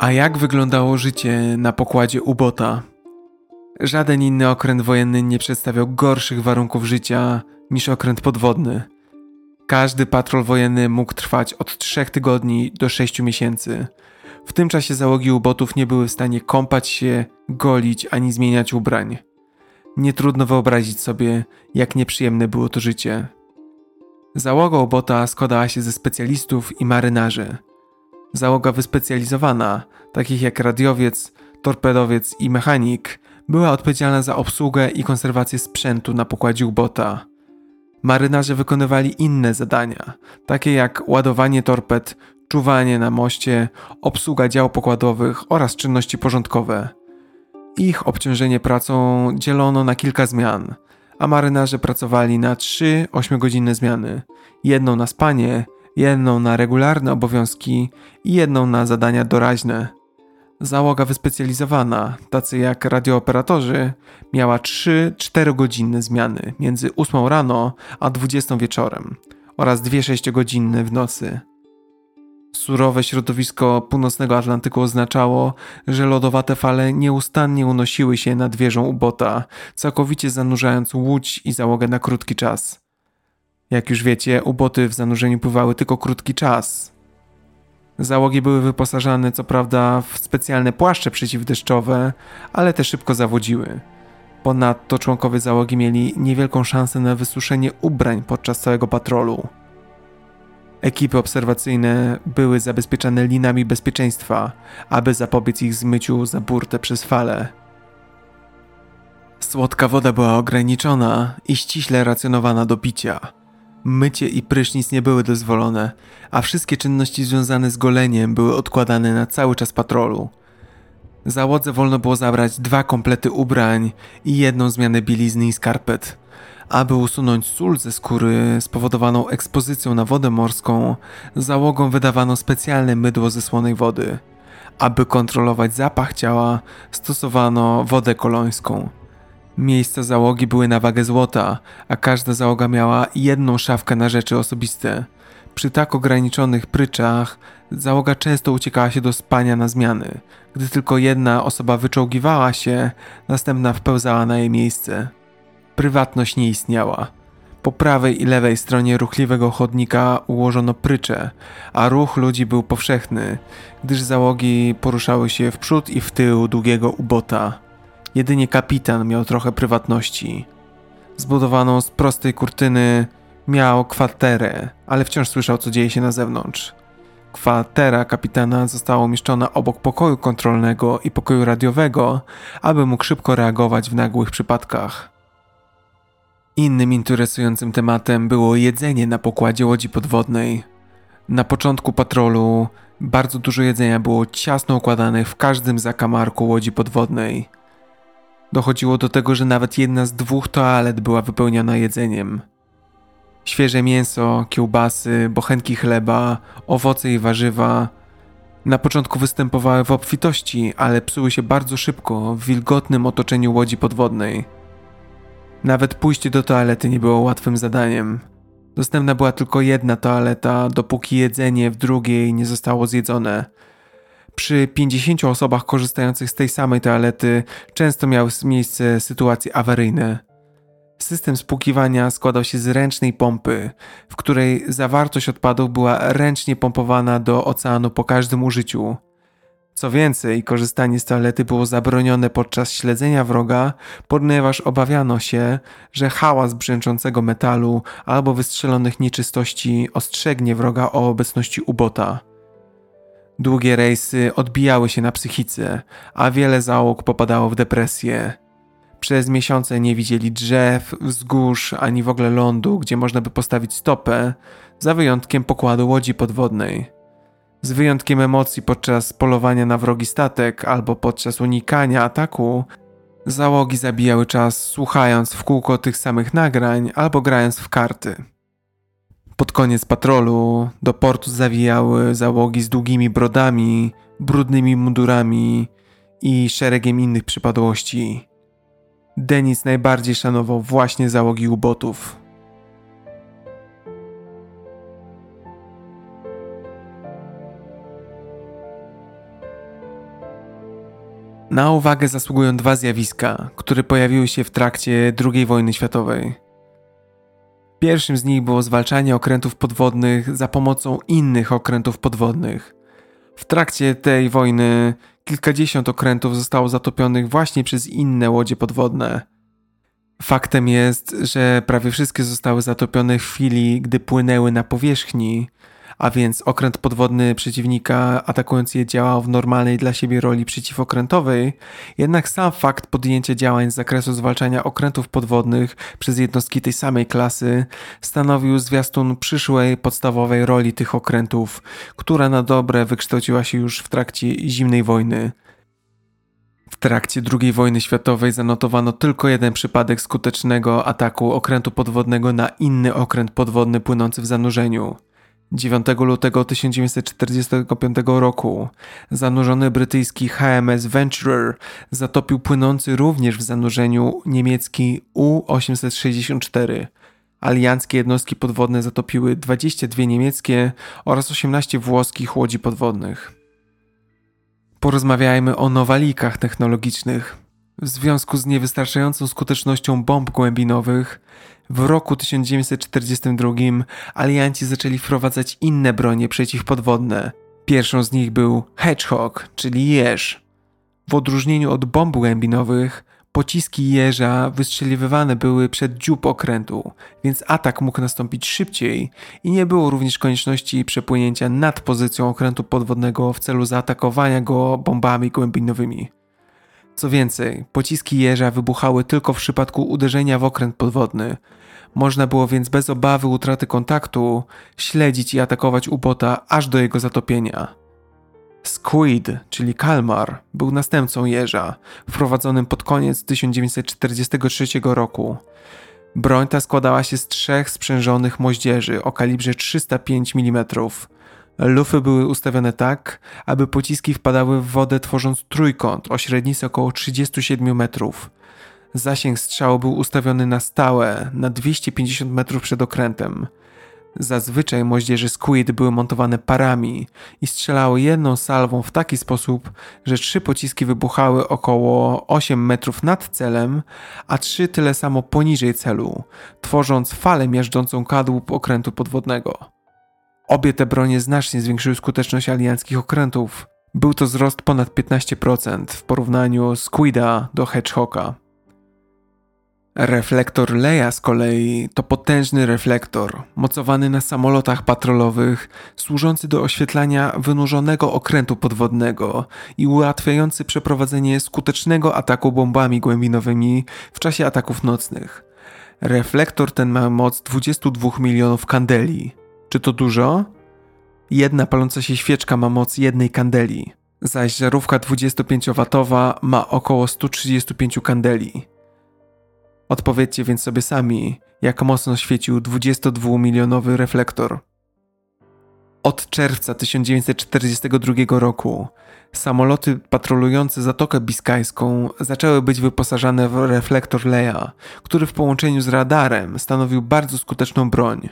A jak wyglądało życie na pokładzie ubota? Żaden inny okręt wojenny nie przedstawiał gorszych warunków życia niż okręt podwodny. Każdy patrol wojenny mógł trwać od 3 tygodni do 6 miesięcy. W tym czasie załogi ubotów nie były w stanie kąpać się, golić ani zmieniać ubrań. Nie trudno wyobrazić sobie, jak nieprzyjemne było to życie. Załoga ubota składała się ze specjalistów i marynarzy. Załoga wyspecjalizowana, takich jak radiowiec, torpedowiec i mechanik, była odpowiedzialna za obsługę i konserwację sprzętu na pokładzie ubota. Marynarze wykonywali inne zadania, takie jak ładowanie torped, czuwanie na moście, obsługa dział pokładowych oraz czynności porządkowe. Ich obciążenie pracą dzielono na kilka zmian, a marynarze pracowali na 3 8-godzinne zmiany, jedną na spanie, jedną na regularne obowiązki i jedną na zadania doraźne. Załoga wyspecjalizowana, tacy jak radiooperatorzy, miała 3-4 godzinne zmiany między 8 rano a 20 wieczorem oraz 2 6-godzinne w nocy. Surowe środowisko północnego Atlantyku oznaczało, że lodowate fale nieustannie unosiły się nad wieżą ubota, całkowicie zanurzając łódź i załogę na krótki czas. Jak już wiecie, uboty w zanurzeniu pływały tylko krótki czas. Załogi były wyposażane co prawda w specjalne płaszcze przeciwdeszczowe, ale te szybko zawodziły. Ponadto członkowie załogi mieli niewielką szansę na wysuszenie ubrań podczas całego patrolu. Ekipy obserwacyjne były zabezpieczane linami bezpieczeństwa, aby zapobiec ich zmyciu za burtę przez fale. Słodka woda była ograniczona i ściśle racjonowana do picia. Mycie i prysznic nie były dozwolone, a wszystkie czynności związane z goleniem były odkładane na cały czas patrolu. Załodze wolno było zabrać 2 komplety ubrań i 1 zmianę bielizny i skarpet. Aby usunąć sól ze skóry spowodowaną ekspozycją na wodę morską, załogom wydawano specjalne mydło ze słonej wody. Aby kontrolować zapach ciała, stosowano wodę kolońską. Miejsca załogi były na wagę złota, a każda załoga miała 1 szafkę na rzeczy osobiste. Przy tak ograniczonych pryczach załoga często uciekała się do spania na zmiany. Gdy tylko 1 osoba wyczołgiwała się, następna wpełzała na jej miejsce. Prywatność nie istniała. Po prawej i lewej stronie ruchliwego chodnika ułożono prycze, a ruch ludzi był powszechny, gdyż załogi poruszały się w przód i w tył długiego ubota. Jedynie kapitan miał trochę prywatności. Zbudowaną z prostej kurtyny miał kwaterę, ale wciąż słyszał, co dzieje się na zewnątrz. Kwatera kapitana została umieszczona obok pokoju kontrolnego i pokoju radiowego, aby mógł szybko reagować w nagłych przypadkach. Innym interesującym tematem było jedzenie na pokładzie łodzi podwodnej. Na początku patrolu bardzo dużo jedzenia było ciasno układane w każdym zakamarku łodzi podwodnej. Dochodziło do tego, że nawet 1 z 2 toalet była wypełniona jedzeniem. Świeże mięso, kiełbasy, bochenki chleba, owoce i warzywa na początku występowały w obfitości, ale psuły się bardzo szybko w wilgotnym otoczeniu łodzi podwodnej. Nawet pójście do toalety nie było łatwym zadaniem. Dostępna była tylko 1 toaleta, dopóki jedzenie w drugiej nie zostało zjedzone. Przy 50 osobach korzystających z tej samej toalety często miały miejsce sytuacje awaryjne. System spłukiwania składał się z ręcznej pompy, w której zawartość odpadów była ręcznie pompowana do oceanu po każdym użyciu. Co więcej, korzystanie z toalety było zabronione podczas śledzenia wroga, ponieważ obawiano się, że hałas brzęczącego metalu albo wystrzelonych nieczystości ostrzegnie wroga o obecności ubota. Długie rejsy odbijały się na psychice, a wiele załóg popadało w depresję. Przez miesiące nie widzieli drzew, wzgórz ani w ogóle lądu, gdzie można by postawić stopę, za wyjątkiem pokładu łodzi podwodnej. Z wyjątkiem emocji podczas polowania na wrogi statek albo podczas unikania ataku, załogi zabijały czas słuchając w kółko tych samych nagrań albo grając w karty. Pod koniec patrolu do portu zawijały załogi z długimi brodami, brudnymi mundurami i szeregiem innych przypadłości. Dönitz najbardziej szanował właśnie załogi ubotów. Na uwagę zasługują 2 zjawiska, które pojawiły się w trakcie II wojny światowej. Pierwszym z nich było zwalczanie okrętów podwodnych za pomocą innych okrętów podwodnych. W trakcie tej wojny kilkadziesiąt okrętów zostało zatopionych właśnie przez inne łodzie podwodne. Faktem jest, że prawie wszystkie zostały zatopione w chwili, gdy płynęły na powierzchni, a więc okręt podwodny przeciwnika atakując je działał w normalnej dla siebie roli przeciwokrętowej, jednak sam fakt podjęcia działań z zakresu zwalczania okrętów podwodnych przez jednostki tej samej klasy stanowił zwiastun przyszłej podstawowej roli tych okrętów, która na dobre wykształciła się już w trakcie zimnej wojny. W trakcie II wojny światowej zanotowano tylko 1 przypadek skutecznego ataku okrętu podwodnego na inny okręt podwodny płynący w zanurzeniu. 9 lutego 1945 roku zanurzony brytyjski HMS Venturer zatopił płynący również w zanurzeniu niemiecki U-864. Alianckie jednostki podwodne zatopiły 22 niemieckie oraz 18 włoskich łodzi podwodnych. Porozmawiajmy o nowalikach technologicznych. W związku z niewystarczającą skutecznością bomb głębinowych w roku 1942 alianci zaczęli wprowadzać inne bronie przeciwpodwodne. Pierwszą z nich był Hedgehog, czyli jeż. W odróżnieniu od bomb głębinowych pociski jeża wystrzeliwywane były przed dziób okrętu, więc atak mógł nastąpić szybciej i nie było również konieczności przepłynięcia nad pozycją okrętu podwodnego w celu zaatakowania go bombami głębinowymi. Co więcej, pociski jeża wybuchały tylko w przypadku uderzenia w okręt podwodny. Można było więc bez obawy utraty kontaktu śledzić i atakować ubota aż do jego zatopienia. Squid, czyli kalmar, był następcą jeża, wprowadzonym pod koniec 1943 roku. Broń ta składała się z 3 sprzężonych moździerzy o kalibrze 305 mm. Lufy były ustawione tak, aby pociski wpadały w wodę, tworząc trójkąt o średnicy około 37 metrów. Zasięg strzału był ustawiony na stałe, na 250 metrów przed okrętem. Zazwyczaj moździerze Squid były montowane parami i strzelały jedną salwą w taki sposób, że 3 pociski wybuchały około 8 metrów nad celem, a 3 tyle samo poniżej celu, tworząc falę miażdżącą kadłub okrętu podwodnego. Obie te bronie znacznie zwiększyły skuteczność alianckich okrętów. Był to wzrost ponad 15% w porównaniu Squida do Hedgehoga. Reflektor Leia z kolei to potężny reflektor, mocowany na samolotach patrolowych, służący do oświetlania wynurzonego okrętu podwodnego i ułatwiający przeprowadzenie skutecznego ataku bombami głębinowymi w czasie ataków nocnych. Reflektor ten ma moc 22 milionów kandeli. Czy to dużo? Jedna paląca się świeczka ma moc 1 kandeli, zaś żarówka 25-watowa ma około 135 kandeli. Odpowiedzcie więc sobie sami, jak mocno świecił 22-milionowy reflektor. Od czerwca 1942 roku samoloty patrolujące Zatokę Biskajską zaczęły być wyposażane w reflektor Leia, który w połączeniu z radarem stanowił bardzo skuteczną broń.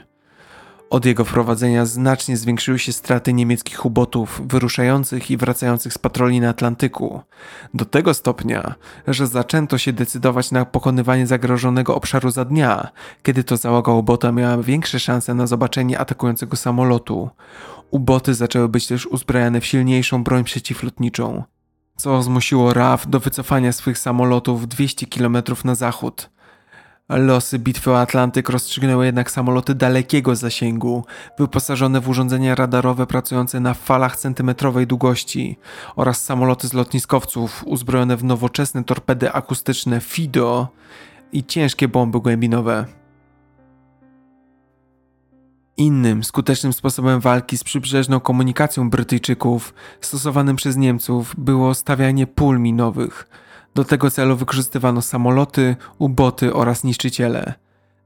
Od jego wprowadzenia znacznie zwiększyły się straty niemieckich ubotów wyruszających i wracających z patroli na Atlantyku, do tego stopnia, że zaczęto się decydować na pokonywanie zagrożonego obszaru za dnia, kiedy to załoga ubota miała większe szanse na zobaczenie atakującego samolotu. Uboty zaczęły być też uzbrajane w silniejszą broń przeciwlotniczą, co zmusiło RAF do wycofania swych samolotów 200 km na zachód. Losy bitwy o Atlantyk rozstrzygnęły jednak samoloty dalekiego zasięgu, wyposażone w urządzenia radarowe pracujące na falach centymetrowej długości oraz samoloty z lotniskowców uzbrojone w nowoczesne torpedy akustyczne FIDO i ciężkie bomby głębinowe. Innym skutecznym sposobem walki z przybrzeżną komunikacją Brytyjczyków stosowanym przez Niemców było stawianie pól minowych. Do tego celu wykorzystywano samoloty, uboty oraz niszczyciele.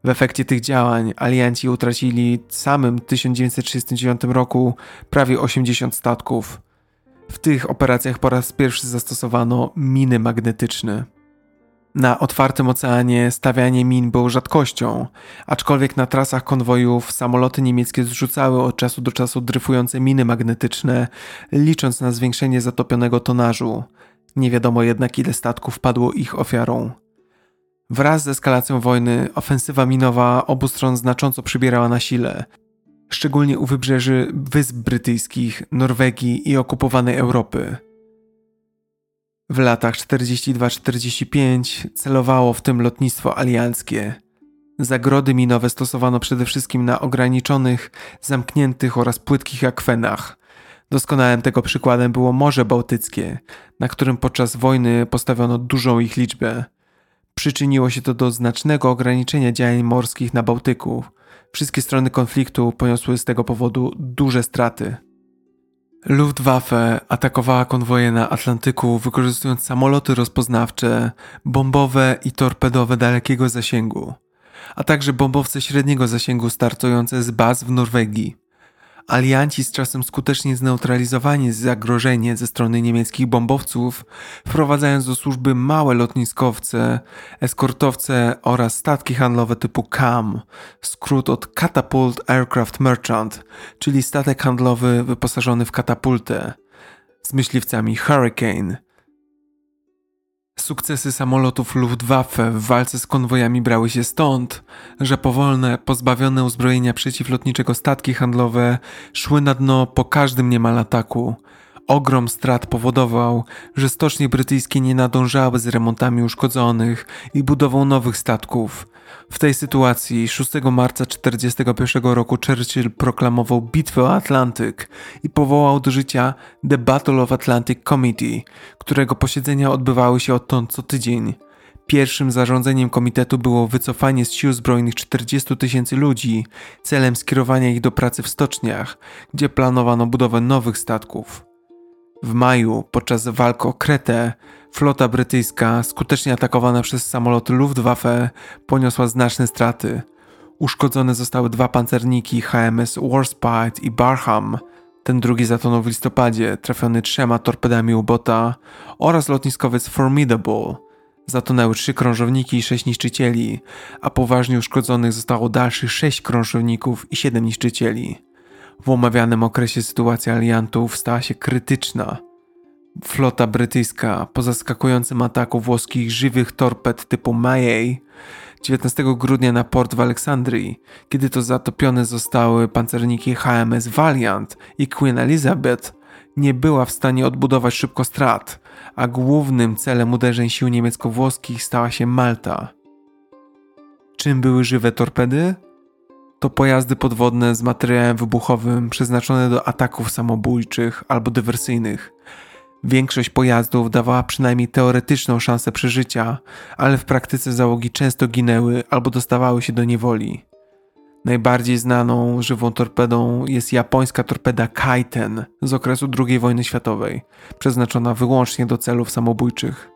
W efekcie tych działań alianci utracili w samym 1939 roku prawie 80 statków. W tych operacjach po raz pierwszy zastosowano miny magnetyczne. Na otwartym oceanie stawianie min było rzadkością, aczkolwiek na trasach konwojów samoloty niemieckie zrzucały od czasu do czasu dryfujące miny magnetyczne, licząc na zwiększenie zatopionego tonażu. Nie wiadomo jednak, ile statków padło ich ofiarą. Wraz z eskalacją wojny ofensywa minowa obu stron znacząco przybierała na sile, szczególnie u wybrzeży Wysp Brytyjskich, Norwegii i okupowanej Europy. W latach 42-45 celowało w tym lotnictwo alianckie. Zagrody minowe stosowano przede wszystkim na ograniczonych, zamkniętych oraz płytkich akwenach. Doskonałym tego przykładem było Morze Bałtyckie, na którym podczas wojny postawiono dużą ich liczbę. Przyczyniło się to do znacznego ograniczenia działań morskich na Bałtyku. Wszystkie strony konfliktu poniosły z tego powodu duże straty. Luftwaffe atakowała konwoje na Atlantyku, wykorzystując samoloty rozpoznawcze, bombowe i torpedowe dalekiego zasięgu, a także bombowce średniego zasięgu startujące z baz w Norwegii. Alianci z czasem skutecznie zneutralizowali zagrożenie ze strony niemieckich bombowców, wprowadzając do służby małe lotniskowce, eskortowce oraz statki handlowe typu CAM, skrót od Catapult Aircraft Merchant, czyli statek handlowy wyposażony w katapultę, z myśliwcami Hurricane. Sukcesy samolotów Luftwaffe w walce z konwojami brały się stąd, że powolne, pozbawione uzbrojenia przeciwlotniczego statki handlowe szły na dno po każdym niemal ataku. Ogrom strat powodował, że stocznie brytyjskie nie nadążały z remontami uszkodzonych i budową nowych statków. W tej sytuacji 6 marca 1941 roku Churchill proklamował Bitwę o Atlantyk i powołał do życia The Battle of Atlantic Committee, którego posiedzenia odbywały się odtąd co tydzień. Pierwszym zarządzeniem komitetu było wycofanie z sił zbrojnych 40 000 ludzi celem skierowania ich do pracy w stoczniach, gdzie planowano budowę nowych statków. W maju, podczas walk o Kretę, flota brytyjska, skutecznie atakowana przez samoloty Luftwaffe, poniosła znaczne straty. Uszkodzone zostały dwa pancerniki HMS Warspite i Barham, ten drugi zatonął w listopadzie, trafiony 3 torpedami ubota, oraz lotniskowiec Formidable. Zatonęły 3 krążowniki i 6 niszczycieli, a poważnie uszkodzonych zostało dalszych 6 krążowników i 7 niszczycieli. W omawianym okresie sytuacja aliantów stała się krytyczna. Flota brytyjska, po zaskakującym ataku włoskich żywych torped typu Mayey, 19 grudnia na port w Aleksandrii, kiedy to zatopione zostały pancerniki HMS Valiant i Queen Elizabeth, nie była w stanie odbudować szybko strat, a głównym celem uderzeń sił niemiecko-włoskich stała się Malta. Czym były żywe torpedy? To pojazdy podwodne z materiałem wybuchowym przeznaczone do ataków samobójczych albo dywersyjnych. Większość pojazdów dawała przynajmniej teoretyczną szansę przeżycia, ale w praktyce załogi często ginęły albo dostawały się do niewoli. Najbardziej znaną żywą torpedą jest japońska torpeda Kaiten z okresu II wojny światowej, przeznaczona wyłącznie do celów samobójczych.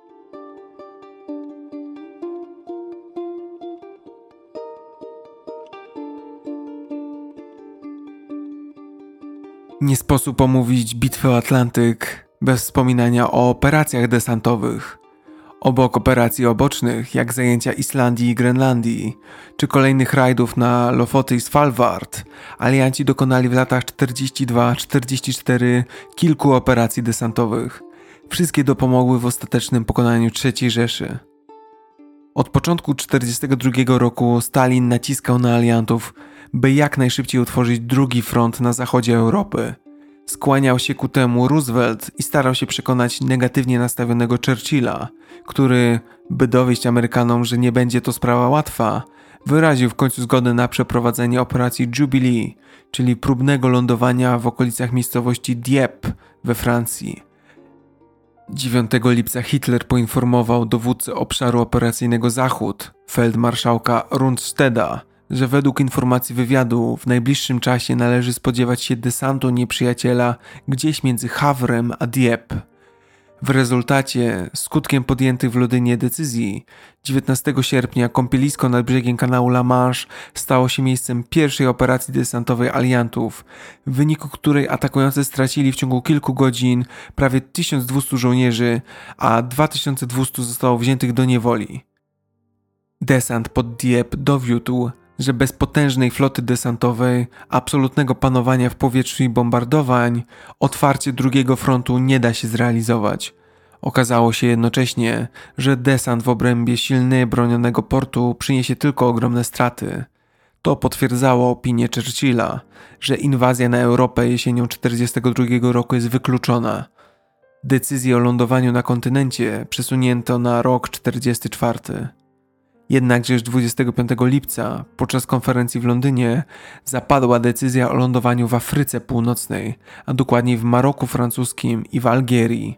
Nie sposób omówić bitwy o Atlantyk bez wspominania o operacjach desantowych. Obok operacji obocznych, jak zajęcia Islandii i Grenlandii, czy kolejnych rajdów na Lofoty i Svalbard, alianci dokonali w latach 1942-1944 kilku operacji desantowych. Wszystkie dopomogły w ostatecznym pokonaniu III Rzeszy. Od początku 1942 roku Stalin naciskał na aliantów, by jak najszybciej utworzyć drugi front na zachodzie Europy. Skłaniał się ku temu Roosevelt i starał się przekonać negatywnie nastawionego Churchilla, który, by dowieść Amerykanom, że nie będzie to sprawa łatwa, wyraził w końcu zgodę na przeprowadzenie operacji Jubilee, czyli próbnego lądowania w okolicach miejscowości Dieppe we Francji. 9 lipca Hitler poinformował dowódcę obszaru operacyjnego Zachód, feldmarszałka Rundstedta, że według informacji wywiadu w najbliższym czasie należy spodziewać się desantu nieprzyjaciela gdzieś między Hawrem a Dieppe. W rezultacie, skutkiem podjętych w Londynie decyzji, 19 sierpnia kąpielisko nad brzegiem kanału La Manche stało się miejscem pierwszej operacji desantowej aliantów, w wyniku której atakujący stracili w ciągu kilku godzin prawie 1200 żołnierzy, a 2200 zostało wziętych do niewoli. Desant pod Dieppe dowiódł, że bez potężnej floty desantowej, absolutnego panowania w powietrzu i bombardowań, otwarcie drugiego frontu nie da się zrealizować. Okazało się jednocześnie, że desant w obrębie silnie bronionego portu przyniesie tylko ogromne straty. To potwierdzało opinię Churchilla, że inwazja na Europę jesienią 1942 roku jest wykluczona. Decyzję o lądowaniu na kontynencie przesunięto na rok 1944. Jednakże 25 lipca, podczas konferencji w Londynie, zapadła decyzja o lądowaniu w Afryce Północnej, a dokładniej w Maroku Francuskim i w Algierii.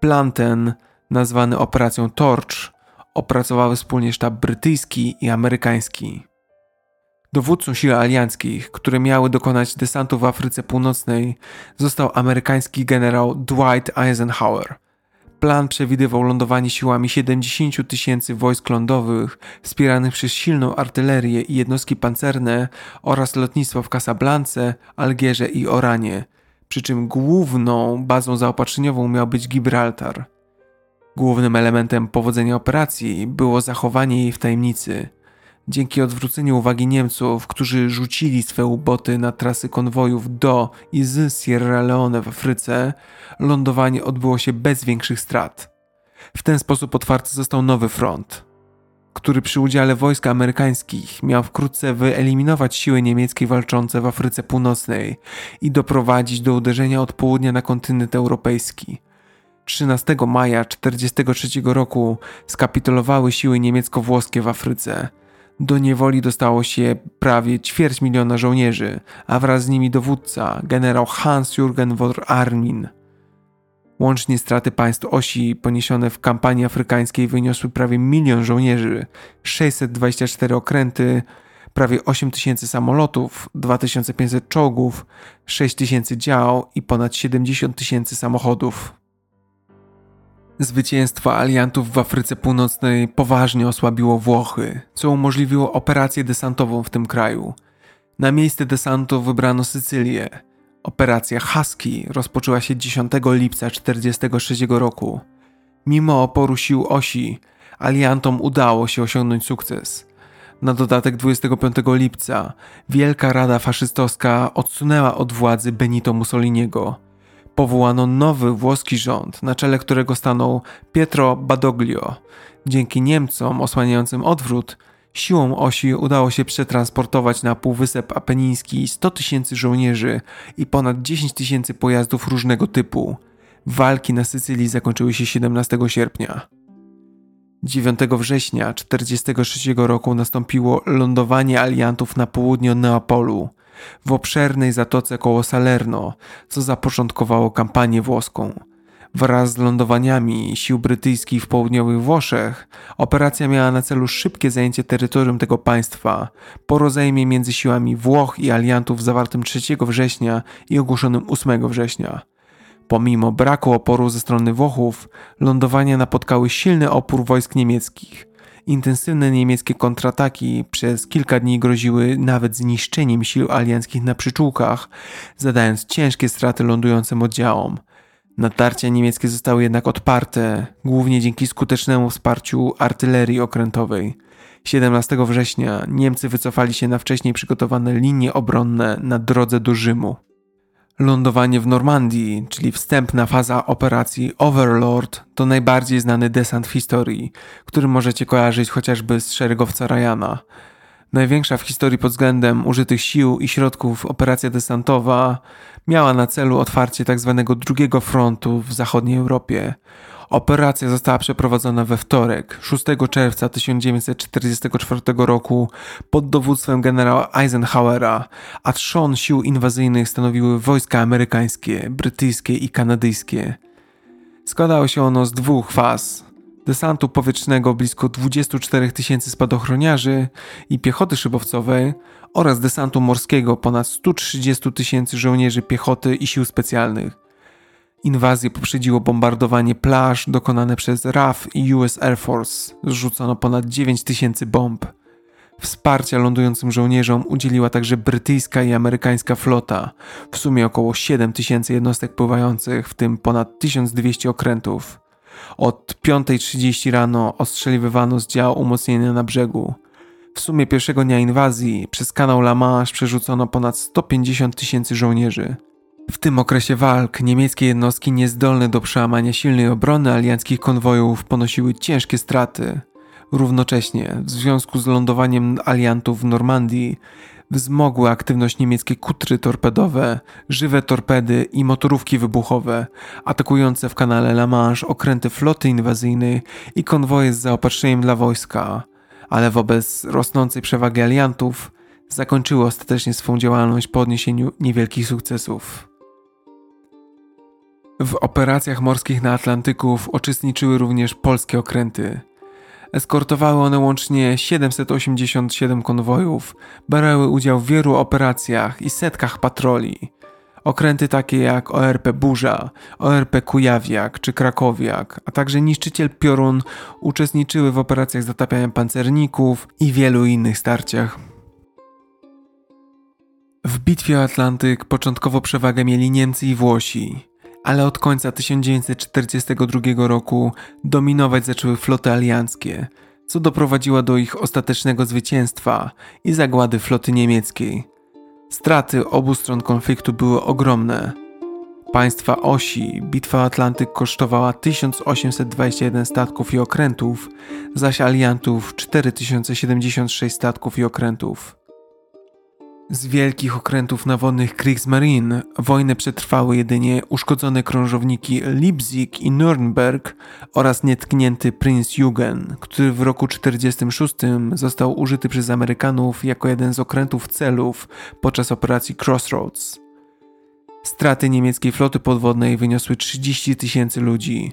Plan ten, nazwany Operacją Torch, opracowały wspólnie sztab brytyjski i amerykański. Dowódcą sił alianckich, które miały dokonać desantu w Afryce Północnej, został amerykański generał Dwight Eisenhower. Plan przewidywał lądowanie siłami 70 tysięcy wojsk lądowych wspieranych przez silną artylerię i jednostki pancerne oraz lotnictwo w Casablance, Algierze i Oranie, przy czym główną bazą zaopatrzeniową miał być Gibraltar. Głównym elementem powodzenia operacji było zachowanie jej w tajemnicy. Dzięki odwróceniu uwagi Niemców, którzy rzucili swe uboty na trasy konwojów do i z Sierra Leone w Afryce, lądowanie odbyło się bez większych strat. W ten sposób otwarty został nowy front, który przy udziale wojsk amerykańskich miał wkrótce wyeliminować siły niemieckie walczące w Afryce Północnej i doprowadzić do uderzenia od południa na kontynent europejski. 13 maja 1943 roku skapitulowały siły niemiecko-włoskie w Afryce. Do niewoli dostało się prawie 250 000 żołnierzy, a wraz z nimi dowódca, generał Hans-Jürgen von Arnim. Łącznie straty państw osi poniesione w kampanii afrykańskiej wyniosły prawie 1 000 000 żołnierzy, 624 okręty, prawie 8 000 samolotów, 2500 czołgów, 6 000 dział i ponad 70 000 samochodów. Zwycięstwo aliantów w Afryce Północnej poważnie osłabiło Włochy, co umożliwiło operację desantową w tym kraju. Na miejsce desantu wybrano Sycylię. Operacja Husky rozpoczęła się 10 lipca 1943 roku. Mimo oporu sił osi, aliantom udało się osiągnąć sukces. Na dodatek 25 lipca Wielka Rada Faszystowska odsunęła od władzy Benito Mussoliniego. Powołano nowy włoski rząd, na czele którego stanął Pietro Badoglio. Dzięki Niemcom osłaniającym odwrót, siłą osi udało się przetransportować na Półwysep Apeniński 100 000 żołnierzy i ponad 10 000 pojazdów różnego typu. Walki na Sycylii zakończyły się 17 sierpnia. 9 września 1943 roku nastąpiło lądowanie aliantów na południu Neapolu, w obszernej zatoce koło Salerno, co zapoczątkowało kampanię włoską. Wraz z lądowaniami sił brytyjskich w południowych Włoszech, operacja miała na celu szybkie zajęcie terytorium tego państwa po rozejmie między siłami Włoch i aliantów zawartym 3 września i ogłoszonym 8 września. Pomimo braku oporu ze strony Włochów, lądowania napotkały silny opór wojsk niemieckich. Intensywne niemieckie kontrataki przez kilka dni groziły nawet zniszczeniem sił alianckich na przyczółkach, zadając ciężkie straty lądującym oddziałom. Natarcia niemieckie zostały jednak odparte, głównie dzięki skutecznemu wsparciu artylerii okrętowej. 17 września Niemcy wycofali się na wcześniej przygotowane linie obronne na drodze do Rzymu. Lądowanie w Normandii, czyli wstępna faza operacji Overlord, to najbardziej znany desant w historii, który możecie kojarzyć chociażby z szeregowca Ryana. Największa w historii pod względem użytych sił i środków operacja desantowa miała na celu otwarcie tzw. drugiego frontu w zachodniej Europie. Operacja została przeprowadzona we wtorek, 6 czerwca 1944 roku pod dowództwem generała Eisenhowera, a trzon sił inwazyjnych stanowiły wojska amerykańskie, brytyjskie i kanadyjskie. Składało się ono z dwóch faz. Desantu powietrznego blisko 24 000 spadochroniarzy i piechoty szybowcowej oraz desantu morskiego ponad 130 000 żołnierzy piechoty i sił specjalnych. Inwazję poprzedziło bombardowanie plaż dokonane przez RAF i US Air Force. Zrzucono ponad 9 000 bomb. Wsparcia lądującym żołnierzom udzieliła także brytyjska i amerykańska flota. W sumie około 7 000 jednostek pływających, w tym ponad 1200 okrętów. Od 5:30 rano ostrzeliwywano z dział umocnienia na brzegu. W sumie pierwszego dnia inwazji przez kanał La Manche przerzucono ponad 150 000 żołnierzy. W tym okresie walk niemieckie jednostki niezdolne do przełamania silnej obrony alianckich konwojów ponosiły ciężkie straty. Równocześnie, w związku z lądowaniem aliantów w Normandii, wzmogły aktywność niemieckie kutry torpedowe, żywe torpedy i motorówki wybuchowe, atakujące w kanale La Manche okręty floty inwazyjnej i konwoje z zaopatrzeniem dla wojska, ale wobec rosnącej przewagi aliantów zakończyły ostatecznie swą działalność po odniesieniu niewielkich sukcesów. W operacjach morskich na Atlantyku uczestniczyły również polskie okręty. Eskortowały one łącznie 787 konwojów, brały udział w wielu operacjach i setkach patroli. Okręty takie jak ORP Burza, ORP Kujawiak czy Krakowiak, a także niszczyciel Piorun uczestniczyły w operacjach zatapiania pancerników i wielu innych starciach. W bitwie o Atlantyk początkowo przewagę mieli Niemcy i Włosi, ale od końca 1942 roku dominować zaczęły floty alianckie, co doprowadziło do ich ostatecznego zwycięstwa i zagłady floty niemieckiej. Straty obu stron konfliktu były ogromne. Państwa osi bitwa o Atlantyk kosztowała 1821 statków i okrętów, zaś aliantów 4076 statków i okrętów. Z wielkich okrętów nawodnych Kriegsmarine wojnę przetrwały jedynie uszkodzone krążowniki Leipzig i Nürnberg oraz nietknięty Prinz Eugen, który w roku 1946 został użyty przez Amerykanów jako jeden z okrętów celów podczas operacji Crossroads. Straty niemieckiej floty podwodnej wyniosły 30 000 ludzi,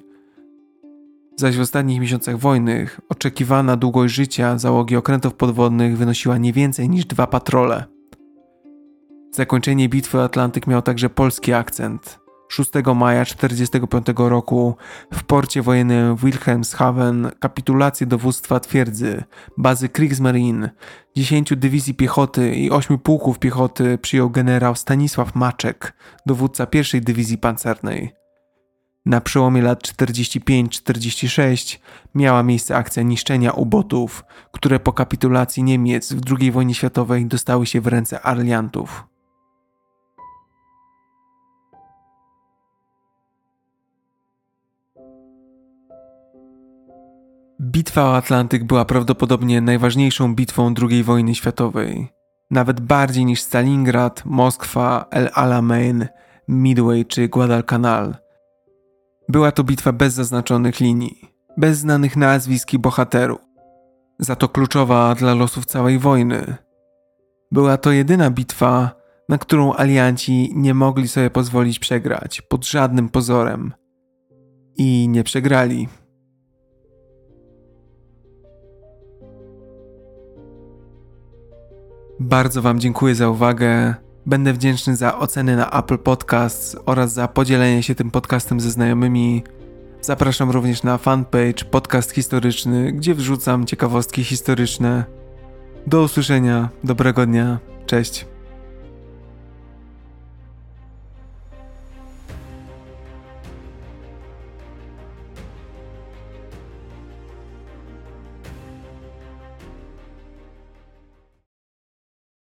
zaś w ostatnich miesiącach wojny oczekiwana długość życia załogi okrętów podwodnych wynosiła nie więcej niż 2 patrole. Zakończenie bitwy o Atlantyk miał także polski akcent. 6 maja 1945 roku w porcie wojennym Wilhelmshaven kapitulację dowództwa twierdzy, bazy Kriegsmarine, 10 dywizji piechoty i 8 pułków piechoty przyjął generał Stanisław Maczek, dowódca 1 dywizji pancernej. Na przełomie lat 45-46 miała miejsce akcja niszczenia U-botów, które po kapitulacji Niemiec w II wojnie światowej dostały się w ręce aliantów. Bitwa o Atlantyk była prawdopodobnie najważniejszą bitwą II wojny światowej. Nawet bardziej niż Stalingrad, Moskwa, El Alamein, Midway czy Guadalcanal. Była to bitwa bez zaznaczonych linii, bez znanych nazwisk i bohaterów. Za to kluczowa dla losów całej wojny. Była to jedyna bitwa, na którą alianci nie mogli sobie pozwolić przegrać pod żadnym pozorem. I nie przegrali. Bardzo Wam dziękuję za uwagę. Będę wdzięczny za oceny na Apple Podcasts oraz za podzielenie się tym podcastem ze znajomymi. Zapraszam również na fanpage Podcast Historyczny, gdzie wrzucam ciekawostki historyczne. Do usłyszenia, dobrego dnia, cześć.